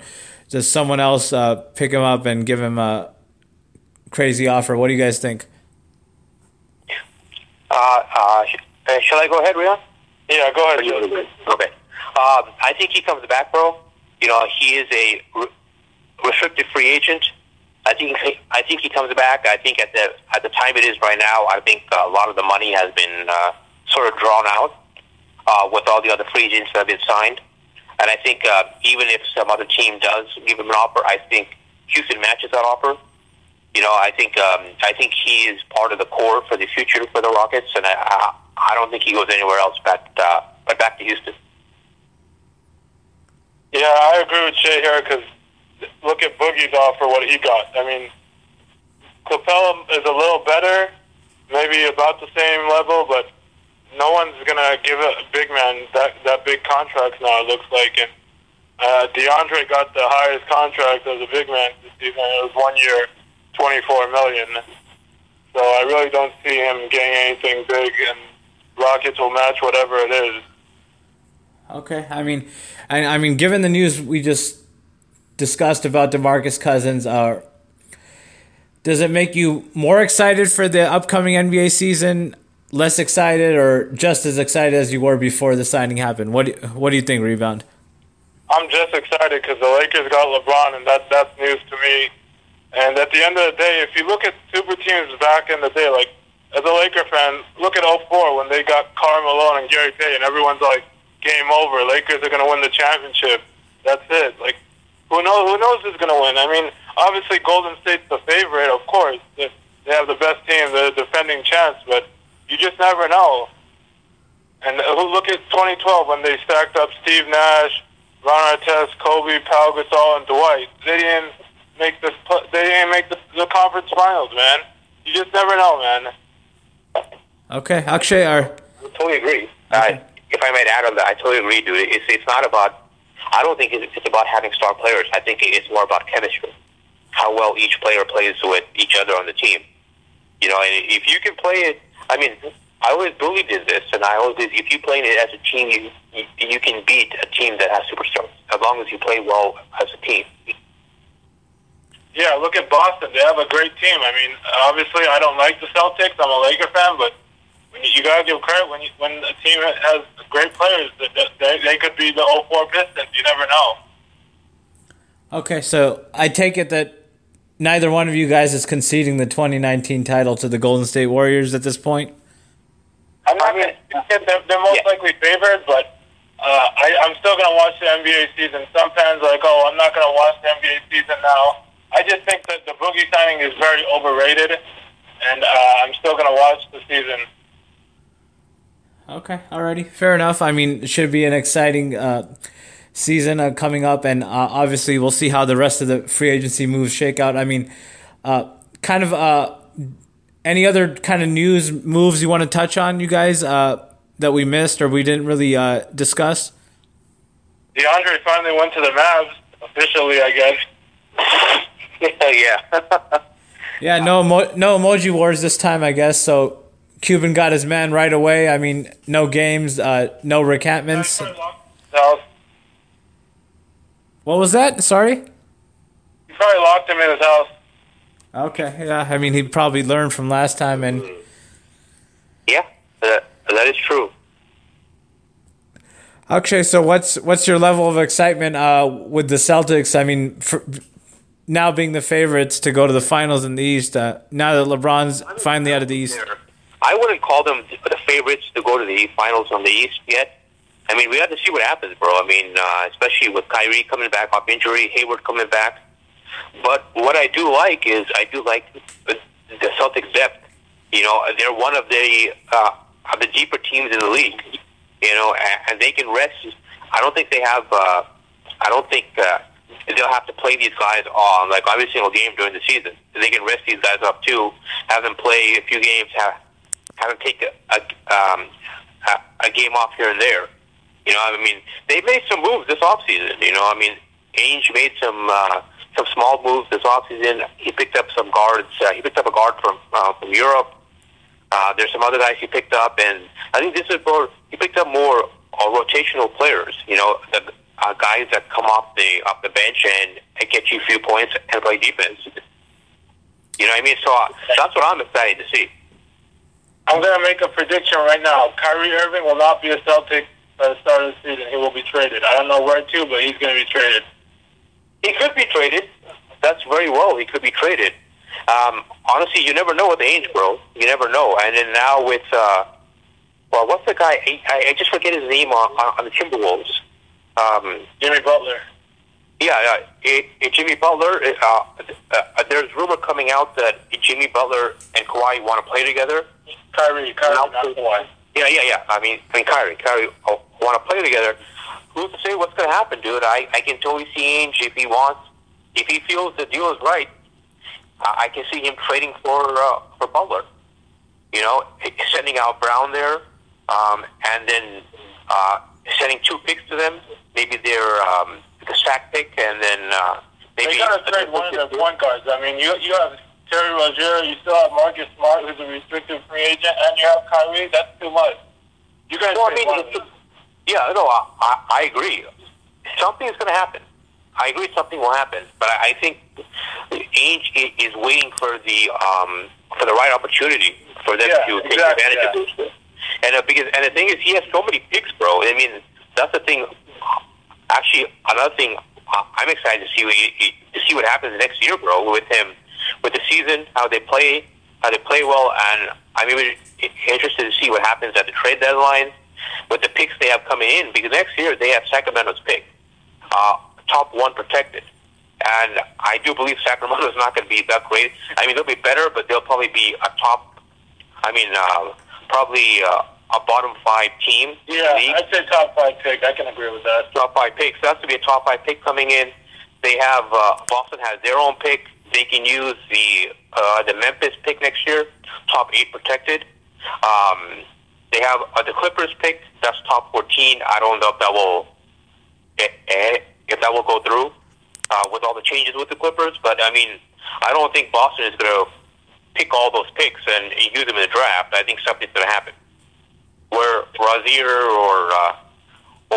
does someone else pick him up and give him a crazy offer? What do you guys think? Shall I go ahead, Rian? Yeah, go ahead. Okay. I think he comes back, bro. He is a restricted free agent. I think he comes back. I think at the time it is right now, I think a lot of the money has been sort of drawn out with all the other free agents that have been signed. And I think even if some other team does give him an offer, I think Houston matches that offer. I think he is part of the core for the future for the Rockets, and I don't think he goes anywhere else but back to Houston. Yeah, I agree with Shea here, because look at Boogie's offer, what he got. Capella is a little better, maybe about the same level, but no one's going to give a big man that big contract now, it looks like. And DeAndre got the highest contract as a big man this season. It was 1 year, $24 million. So I really don't see him getting anything big, and Rockets will match whatever it is. Okay, given the news we just discussed about DeMarcus Cousins, does it make you more excited for the upcoming NBA season, less excited, or just as excited as you were before the signing happened? What do you think, Rebound? I'm just excited because the Lakers got LeBron, and that's news to me. And at the end of the day, if you look at super teams back in the day, as a Laker fan, look at 2004 when they got Carmelo and Gary Payton, and everyone's like, game over. Lakers are going to win the championship. That's it. Who knows who's going to win? Obviously Golden State's the favorite, of course. They have the best team, the defending champs, but you just never know. And look at 2012 when they stacked up Steve Nash, Ron Artest, Kobe, Pau Gasol, and Dwight. They didn't make the conference finals, man. You just never know, man. Okay, Akshay, I totally agree. Okay. If I might add on that, I totally agree, dude. It's not about, I don't think it's about having star players. I think it's more about chemistry, how well each player plays with each other on the team. And if you can play it, I always believed in this, and if you play it as a team, you can beat a team that has superstars, as long as you play well as a team. Yeah, look at Boston. They have a great team. I mean, obviously, I don't like the Celtics. I'm a Laker fan, but you gotta give credit when a team has great players, they could be the 0-4 Pistons. You never know. Okay, so I take it that neither one of you guys is conceding the 2019 title to the Golden State Warriors at this point. I'm not going to say they're most likely favored, but I'm still going to watch the NBA season. Some fans are like, oh, I'm not going to watch the NBA season now. I just think that the Boogie signing is very overrated, and I'm still going to watch the season. Okay, alrighty. Fair enough. I mean, it should be an exciting season coming up, and obviously we'll see how the rest of the free agency moves shake out. I mean, any other kind of news moves you want to touch on, you guys, that we missed or we didn't really discuss? DeAndre finally went to the Mavs, officially, I guess. Yeah. Yeah, no emoji wars this time, I guess, so... Cuban got his man right away. I mean, no games, no recantments. What was that? Sorry? He probably locked him in his house. Okay, yeah. I mean, he probably learned from last time. And yeah, that is true. Okay, so what's your level of excitement with the Celtics? I mean, now being the favorites to go to the finals in the East, now that LeBron's finally out of the East. I wouldn't call them the favorites to go to the finals on the East yet. I mean, we have to see what happens, bro. I mean, especially with Kyrie coming back off injury, Hayward coming back. But what I do like is I do like the Celtics' depth. You know, they're one of the deeper teams in the league. You know, and they can rest. I don't think they have. I don't think they'll have to play these guys all like every single game during the season. They can rest these guys up too, have them play a few games, have them take a game off here and there. You know, I mean, they made some moves this offseason. You know, I mean, Ainge made some small moves this offseason. He picked up some guards. He picked up a guard from Europe. There's some other guys he picked up, and I think this is more. He picked up more rotational players. You know, the guys that come off the bench and get you a few points and play defense. You know what I mean? So that's what I'm excited to see. I'm going to make a prediction right now. Kyrie Irving will not be a Celtic by the start of the season. He will be traded. I don't know where to, but he's going to be traded. He could be traded. That's very well. He could be traded. Honestly, you never know with Ainge, bro. You never know. And then now with, what's the guy? I just forget his name on the Timberwolves. Jimmy Butler. Yeah. Jimmy Butler. There's rumor coming out that Jimmy Butler and Kawhi want to play together. Kyrie, not Kawhi. Yeah. I mean, Kyrie want to play together. Who's to say what's going to happen, dude? I can totally see Ainge if he wants, if he feels the deal is right. I can see him trading for Butler. You know, sending out Brown there, and then sending two picks to them. Maybe they're the sack pick, and then maybe they got to trade one of their point guards. I mean, you have. Terry Rozier, you still have Marcus Smart, who's a restricted free agent, and you have Kyrie. That's too much. You guys. No, I mean, I agree. Something is going to happen. I agree, something will happen, but I think Ainge is waiting for the right opportunity for them to take advantage of it. And the thing is, he has so many picks, bro. I mean, that's the thing. Actually, another thing, I'm excited to see what happens next year, bro, with him. With the season, how they play well, and I'm even interested to see what happens at the trade deadline with the picks they have coming in, because next year they have Sacramento's pick, top one protected, and I do believe Sacramento's not going to be that great. I mean, they'll be better, but they'll probably be a top. I mean, probably a bottom five team. Yeah, league. I'd say top five pick. I can agree with that. Top five pick. So that's to be a top five pick coming in. They have Boston has their own pick. They can use the Memphis pick next year, top 8 protected. They have the Clippers pick, that's top 14. I don't know if that will go through with all the changes with the Clippers. But I mean, I don't think Boston is going to pick all those picks and use them in the draft. I think something's going to happen where Rozier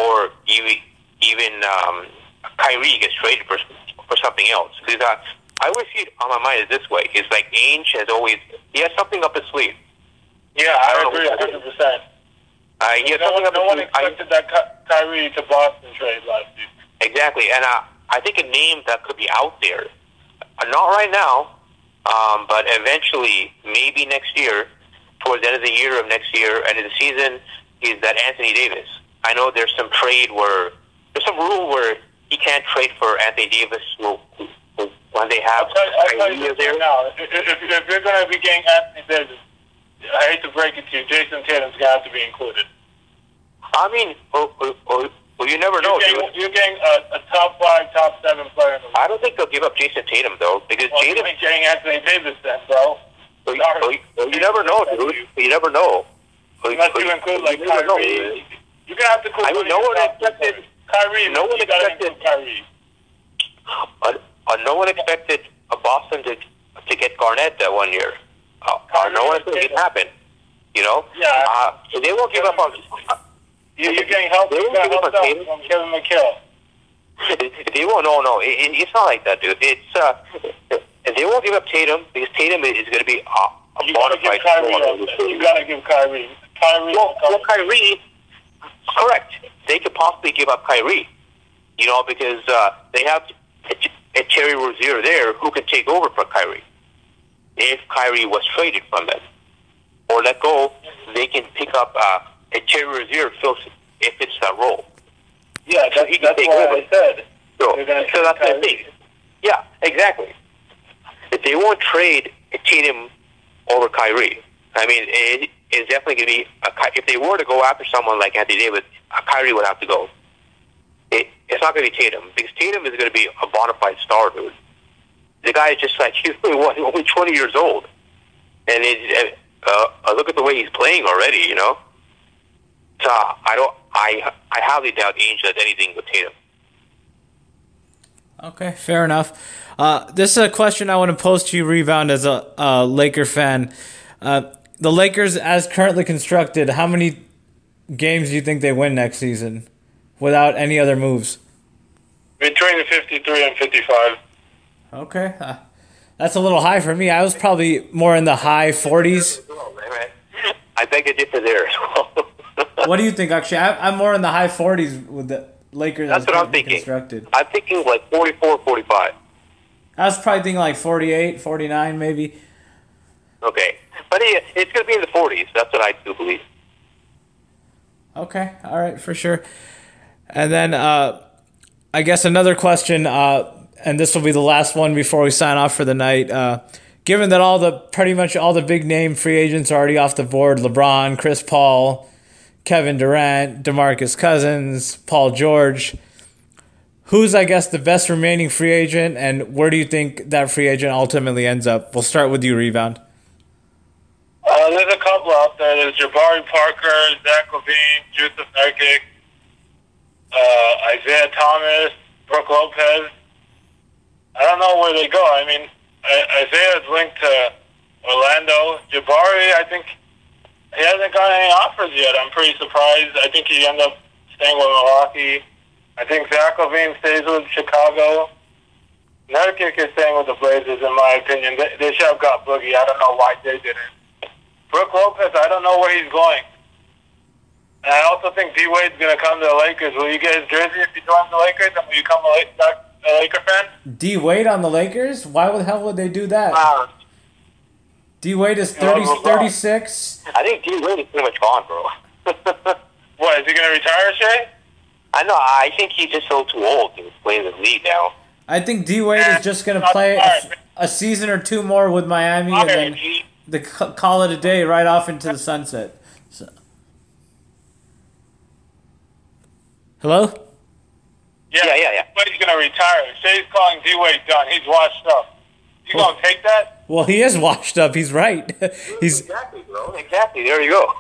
or even Kyrie gets traded for something else. I always see it on my mind is this way. It's like Ainge has always, he has something up his sleeve. Yeah, I agree 100%. No one expected that Kyrie to Boston trade last season. Exactly, and I think a name that could be out there, not right now, but eventually, maybe next year, towards the end of the year of next year, end of the season, is that Anthony Davis. I know there's some trade where, there's some rule where he can't trade for Anthony Davis when they have Kyrie there. Now, if you're going to be getting Anthony Davis, I hate to break it to you, Jason Tatum's going to have to be included. I mean, you never know. You're getting a top 5, top 7 player in the league. I don't think they'll give up Jason Tatum, though, because Tatum... Well, getting Anthony Davis then, bro. You never know, dude. You never know. Unless you include, like, Kyrie. You're going to have to include... I mean, no one expected Boston to get Garnett that one year. No one thought it happened, you know. Yeah. So they won't give up on. You're getting help. They won't give up on Tatum. Kevin McHale. They won't. No. It's not like that, dude. It's they won't give up Tatum because Tatum is going to be a bona fide scorer. You got to give Kyrie. Kyrie. Correct. They could possibly give up Kyrie, you know, because they have a Terry Rozier there who can take over for Kyrie. If Kyrie was traded from them or let go, they can pick up a Terry Rozier if it's that role. Yeah, that's what I said. So that's the thing. Yeah, exactly. If they won't trade a Tatum over Kyrie, I mean, it's definitely going to be... if they were to go after someone like Anthony Davis, Kyrie would have to go. It's not going to be Tatum, because Tatum is going to be a bona fide star, dude. The guy is just like, he's only 20 years old. And look at the way he's playing already, you know? So I highly doubt Ainge does anything with Tatum. Okay, fair enough. This is a question I want to pose to you, Rebound, as a Laker fan. The Lakers, as currently constructed, how many games do you think they win next season without any other moves? Between 53 and 55. Okay, that's a little high for me. I was probably more in the high 40s. I beg to differ there as well. What do you think, Akshay? I'm more in the high 40s with the Lakers. That's what I'm thinking. Constructed. I'm thinking like 44, 45. I was probably thinking like 48, 49 maybe. Okay, but it's going to be in the 40s. That's what I do believe. Okay, all right, for sure. And then I guess another question... and this will be the last one before we sign off for the night. Given that pretty much all the big name free agents are already off the board, LeBron, Chris Paul, Kevin Durant, DeMarcus Cousins, Paul George, who's, I guess, the best remaining free agent, and where do you think that free agent ultimately ends up? We'll start with you, Rebound. There's a couple out there. There's Jabari Parker, Zach Levine, Jusuf Nurkic, Isaiah Thomas, Brook Lopez. I don't know where they go. I mean, Isaiah is linked to Orlando. Jabari, I think he hasn't got any offers yet. I'm pretty surprised. I think he ended up staying with Milwaukee. I think Zach Levine stays with Chicago. Nurkic is staying with the Blazers, in my opinion. They should have got Boogie. I don't know why they didn't. Brook Lopez, I don't know where he's going. And I also think D Wade's going to come to the Lakers. Will you get his jersey if he joins the Lakers? And will you come back? A Laker fan? D Wade on the Lakers? Why the hell would they do that? D Wade is 36. I think D Wade is pretty much gone, bro. What, is he going to retire, Shay? I know. I think he's just so too old to play in the league now. I think D Wade is just going to play a season or two more with Miami and then call it a day right off into the sunset. So. Hello? Yeah. But he's going to retire. Shay's calling D-Wade done. He's washed up. You going to take that? Well, he is washed up. He's right. Exactly, bro. Exactly. There you go.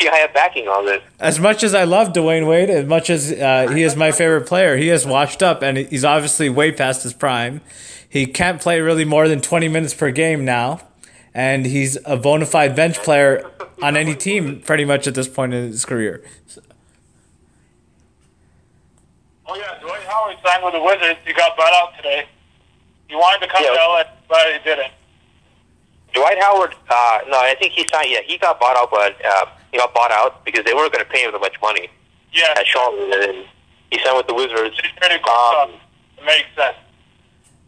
See, I have backing on this. As much as I love Dwayne Wade, as much as he is my favorite player, he is washed up, and he's obviously way past his prime. He can't play really more than 20 minutes per game now, and he's a bona fide bench player on any team pretty much at this point in his career. So. Oh, yeah, Dwight Howard signed with the Wizards. He got bought out today. He wanted to come to LA, but he didn't. Dwight Howard, no, I think he signed. Yeah, he got bought out, but he got bought out because they weren't going to pay him that much money. Yeah, at Charlotte, and then he signed with the Wizards. It's pretty cool stuff. It makes sense.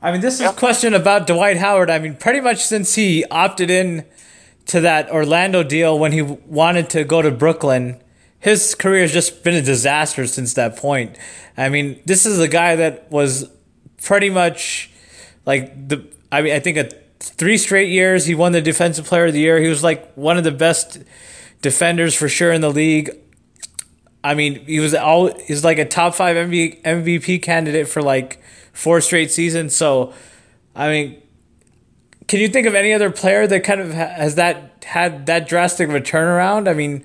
I mean, this is a question about Dwight Howard. I mean, pretty much since he opted in to that Orlando deal when he wanted to go to Brooklyn, his career has just been a disaster since that point. I mean, this is a guy that was pretty much like the. I mean, I think three straight years he won the Defensive Player of the Year. He was like one of the best defenders for sure in the league. I mean, he's like a top five MVP candidate for like 4 straight seasons. So, I mean, can you think of any other player that kind of has that had that drastic of a turnaround? I mean,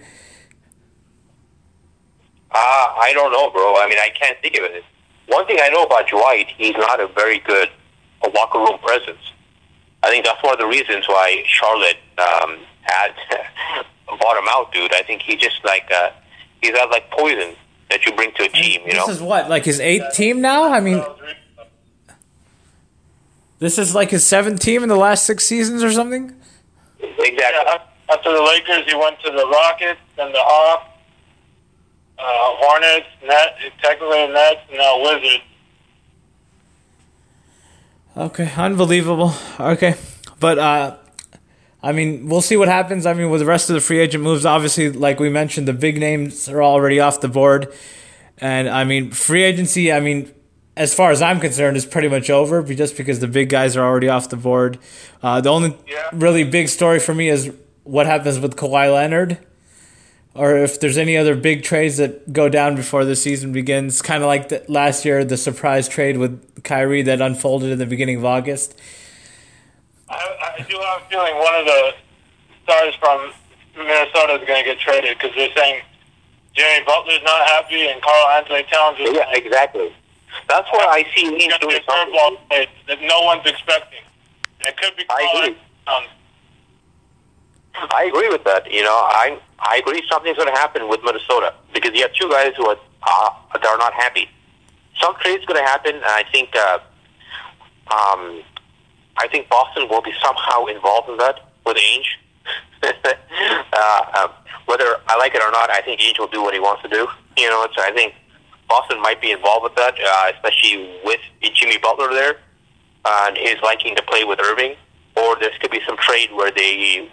I don't know, bro. I mean, I can't think of it. One thing I know about Dwight, he's not a very good locker room presence. I think that's one of the reasons why Charlotte had bought him out, dude. I think he just like. He's got like poison that you bring to a team, you know? This is what, like his 8th team now? I mean, this is like his 7th team in the last 6 seasons or something? Exactly. Yeah, after the Lakers, he went to the Rockets, then the Hawks, Hornets, technically Nets, and now Wizards. Okay, unbelievable. Okay, but... I mean, we'll see what happens. I mean, with the rest of the free agent moves, obviously, like we mentioned, the big names are already off the board. And, I mean, free agency, I mean, as far as I'm concerned, is pretty much over just because the big guys are already off the board. The only really big story for me is what happens with Kawhi Leonard or if there's any other big trades that go down before the season begins, kind of like last year, the surprise trade with Kyrie that unfolded in the beginning of August. I do have a feeling one of the stars from Minnesota is going to get traded because they're saying Jimmy Butler's not happy and Karl-Anthony Towns is... Yeah, exactly. That's what I see he's doing something. That no one's expecting. And it could be Karl-Anthony Towns. I agree with that. You know, I agree something's going to happen with Minnesota because you have 2 guys who are not happy. Some trade's going to happen, and I think Boston will be somehow involved in that with Ainge. Whether I like it or not, I think Ainge will do what he wants to do. You know, so I think Boston might be involved with that, especially with Jimmy Butler there and his liking to play with Irving. Or there could be some trade where they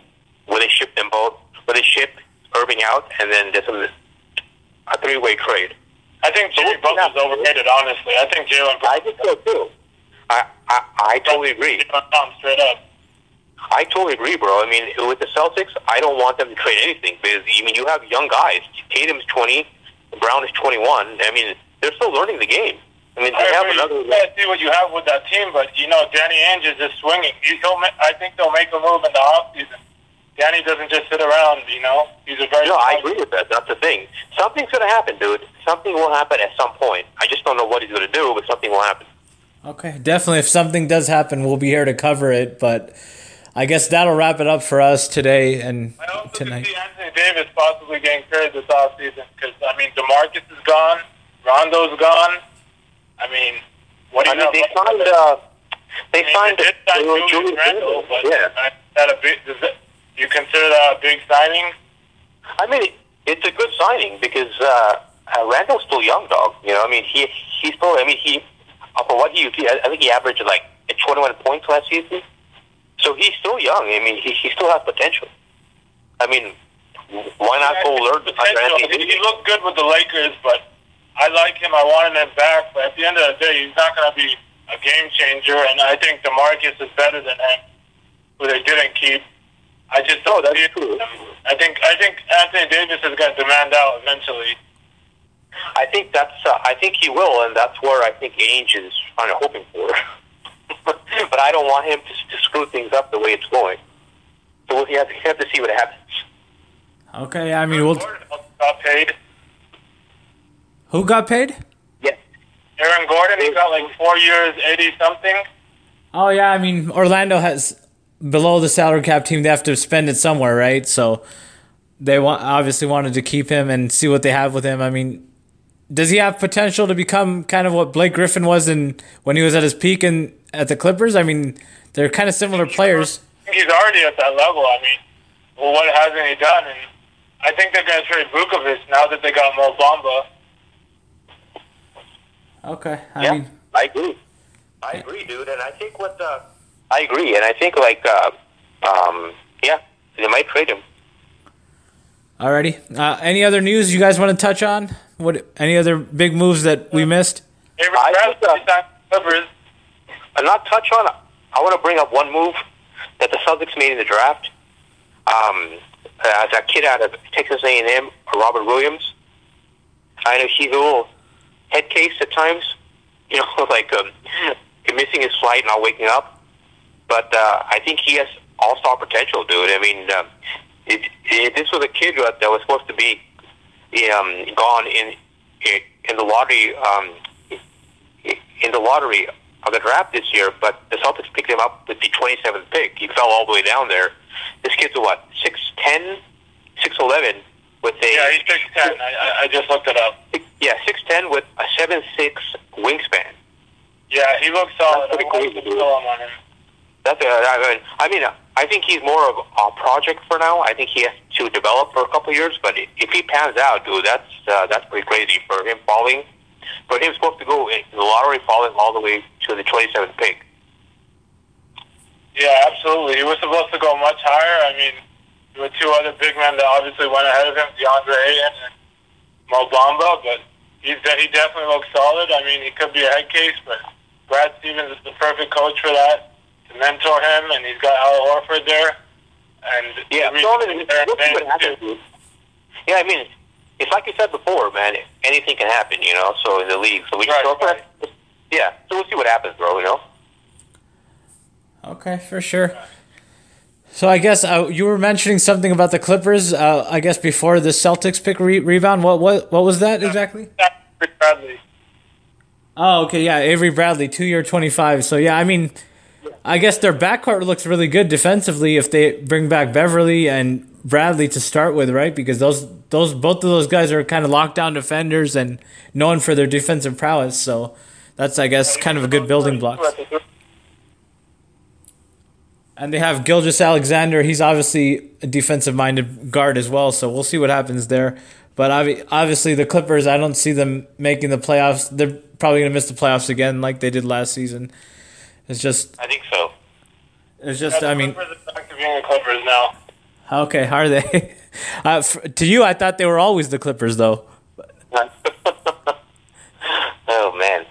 ship them both, where they ship Irving out, and then there's a 3-way trade. I think Jimmy Butler's overrated, honestly. I think Jalen. I think so too. I totally agree. Straight up. I totally agree, bro. I mean, with the Celtics, I don't want them to trade anything because, I mean, you have young guys. Tatum's 20, Brown is 21. I mean, they're still learning the game. I mean, you can't see what you have with that team, but, you know, Danny Ainge is just swinging. I think they'll make a move in the offseason. Danny doesn't just sit around, you know. He's a very... No, I agree with that. That's the thing. Something's going to happen, dude. Something will happen at some point. I just don't know what he's going to do, but something will happen. Okay, definitely. If something does happen, we'll be here to cover it. But I guess that'll wrap it up for us today and tonight. I also can see Anthony Davis possibly getting traded this offseason because, I mean, DeMarcus is gone. Rondo's gone. I mean, what do you know? They signed Julius Randle, but you consider that a big signing? I mean, it's a good signing because Randle's still young, dog. You know, I mean, he's still, I mean, he... For what he, I think he averaged like 21 points last season. So he's still young. I mean, he still has potential. I mean, why not go learn under Anthony Davis? He looked good with the Lakers, but I like him. I wanted him back. But at the end of the day, he's not going to be a game changer. And I think DeMarcus is better than him, who they didn't keep. I just don't see it. I think Anthony Davis is going to demand out eventually. I think that's. I think he will, and that's where I think Ainge is kind of hoping for. But I don't want him to screw things up the way it's going. So we'll have to see what happens. Okay, I mean, got paid. Who got paid? Yes, Aaron Gordon. He got like 4 years, 80-something. Oh yeah, I mean, Orlando has below the salary cap team. They have to spend it somewhere, right? So they obviously wanted to keep him and see what they have with him. I mean. Does he have potential to become kind of what Blake Griffin was when he was at his peak in at the Clippers? I mean, they're kind of similar players. He's already at that level. I mean, well, what hasn't he done? And I think they're going to trade Vukovic now that they got Mo Bamba. Okay. I mean, I agree, dude. And I think they might trade him. Alrighty. Any other news you guys want to touch on? What? Any other big moves that we missed? I want to bring up one move that the Celtics made in the draft. That kid out of Texas A&M, Robert Williams. I know he's a little head case at times. You know, like missing his flight and not waking up. But I think he has all-star potential, dude. I mean, this was a kid that was supposed to be gone in the lottery of the draft this year, but the Celtics picked him up with the 27th pick. He fell all the way down there. This kid's what, 6'10", 6'11", with a... Yeah, he's 6'10". I just looked it up. Yeah, 6'10", with a 7'6" wingspan. Yeah, he looks solid. That's pretty crazy, dude. On him. I think he's more of a project for now. I think he has to develop for a couple of years, but if he pans out, dude, that's pretty crazy for him falling. But he was supposed to go in the lottery, falling all the way to the 27th pick. Yeah, absolutely. He was supposed to go much higher. I mean, there were two other big men that obviously went ahead of him, DeAndre and Mo Bamba, but he definitely looks solid. I mean, he could be a head case, but Brad Stevens is the perfect coach for that. Mentor him, and he's got Al Horford there. And I mean, it's like you said before, man. Anything can happen, you know. So in the league, so we'll see what happens, bro. You know. Okay, for sure. So I guess you were mentioning something about the Clippers. I guess before the Celtics pick rebound, what was that exactly? Avery Bradley. Oh, okay, yeah, Avery Bradley, 2 year 25. So yeah, I mean. I guess their backcourt looks really good defensively if they bring back Beverly and Bradley to start with, right? Because those both of those guys are kind of lockdown defenders and known for their defensive prowess. So that's, I guess, kind of a good building block. And they have Gilgeous Alexander. He's obviously a defensive-minded guard as well, so we'll see what happens there. But obviously the Clippers, I don't see them making the playoffs. They're probably going to miss the playoffs again like they did last season. It's just. I think so. It's just. I mean. Clippers are back to being the Clippers now. Okay, how are they? To you, I thought they were always the Clippers, though. Oh man,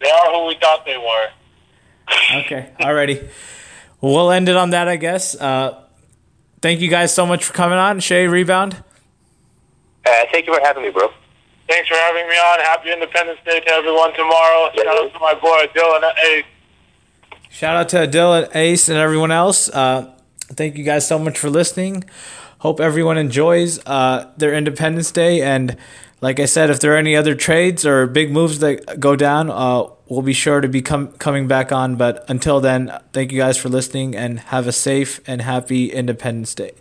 they are who we thought they were. Okay, alrighty. We'll end it on that, I guess. Thank you guys so much for coming on, Shay Rebound. Thank you for having me, bro. Thanks for having me on. Happy Independence Day to everyone tomorrow. Shout out to my boy Dylan Ace. Shout out to Dylan Ace and everyone else. Thank you guys so much for listening. Hope everyone enjoys their Independence Day. And like I said, if there are any other trades or big moves that go down, we'll be sure to be coming back on. But until then, thank you guys for listening and have a safe and happy Independence Day.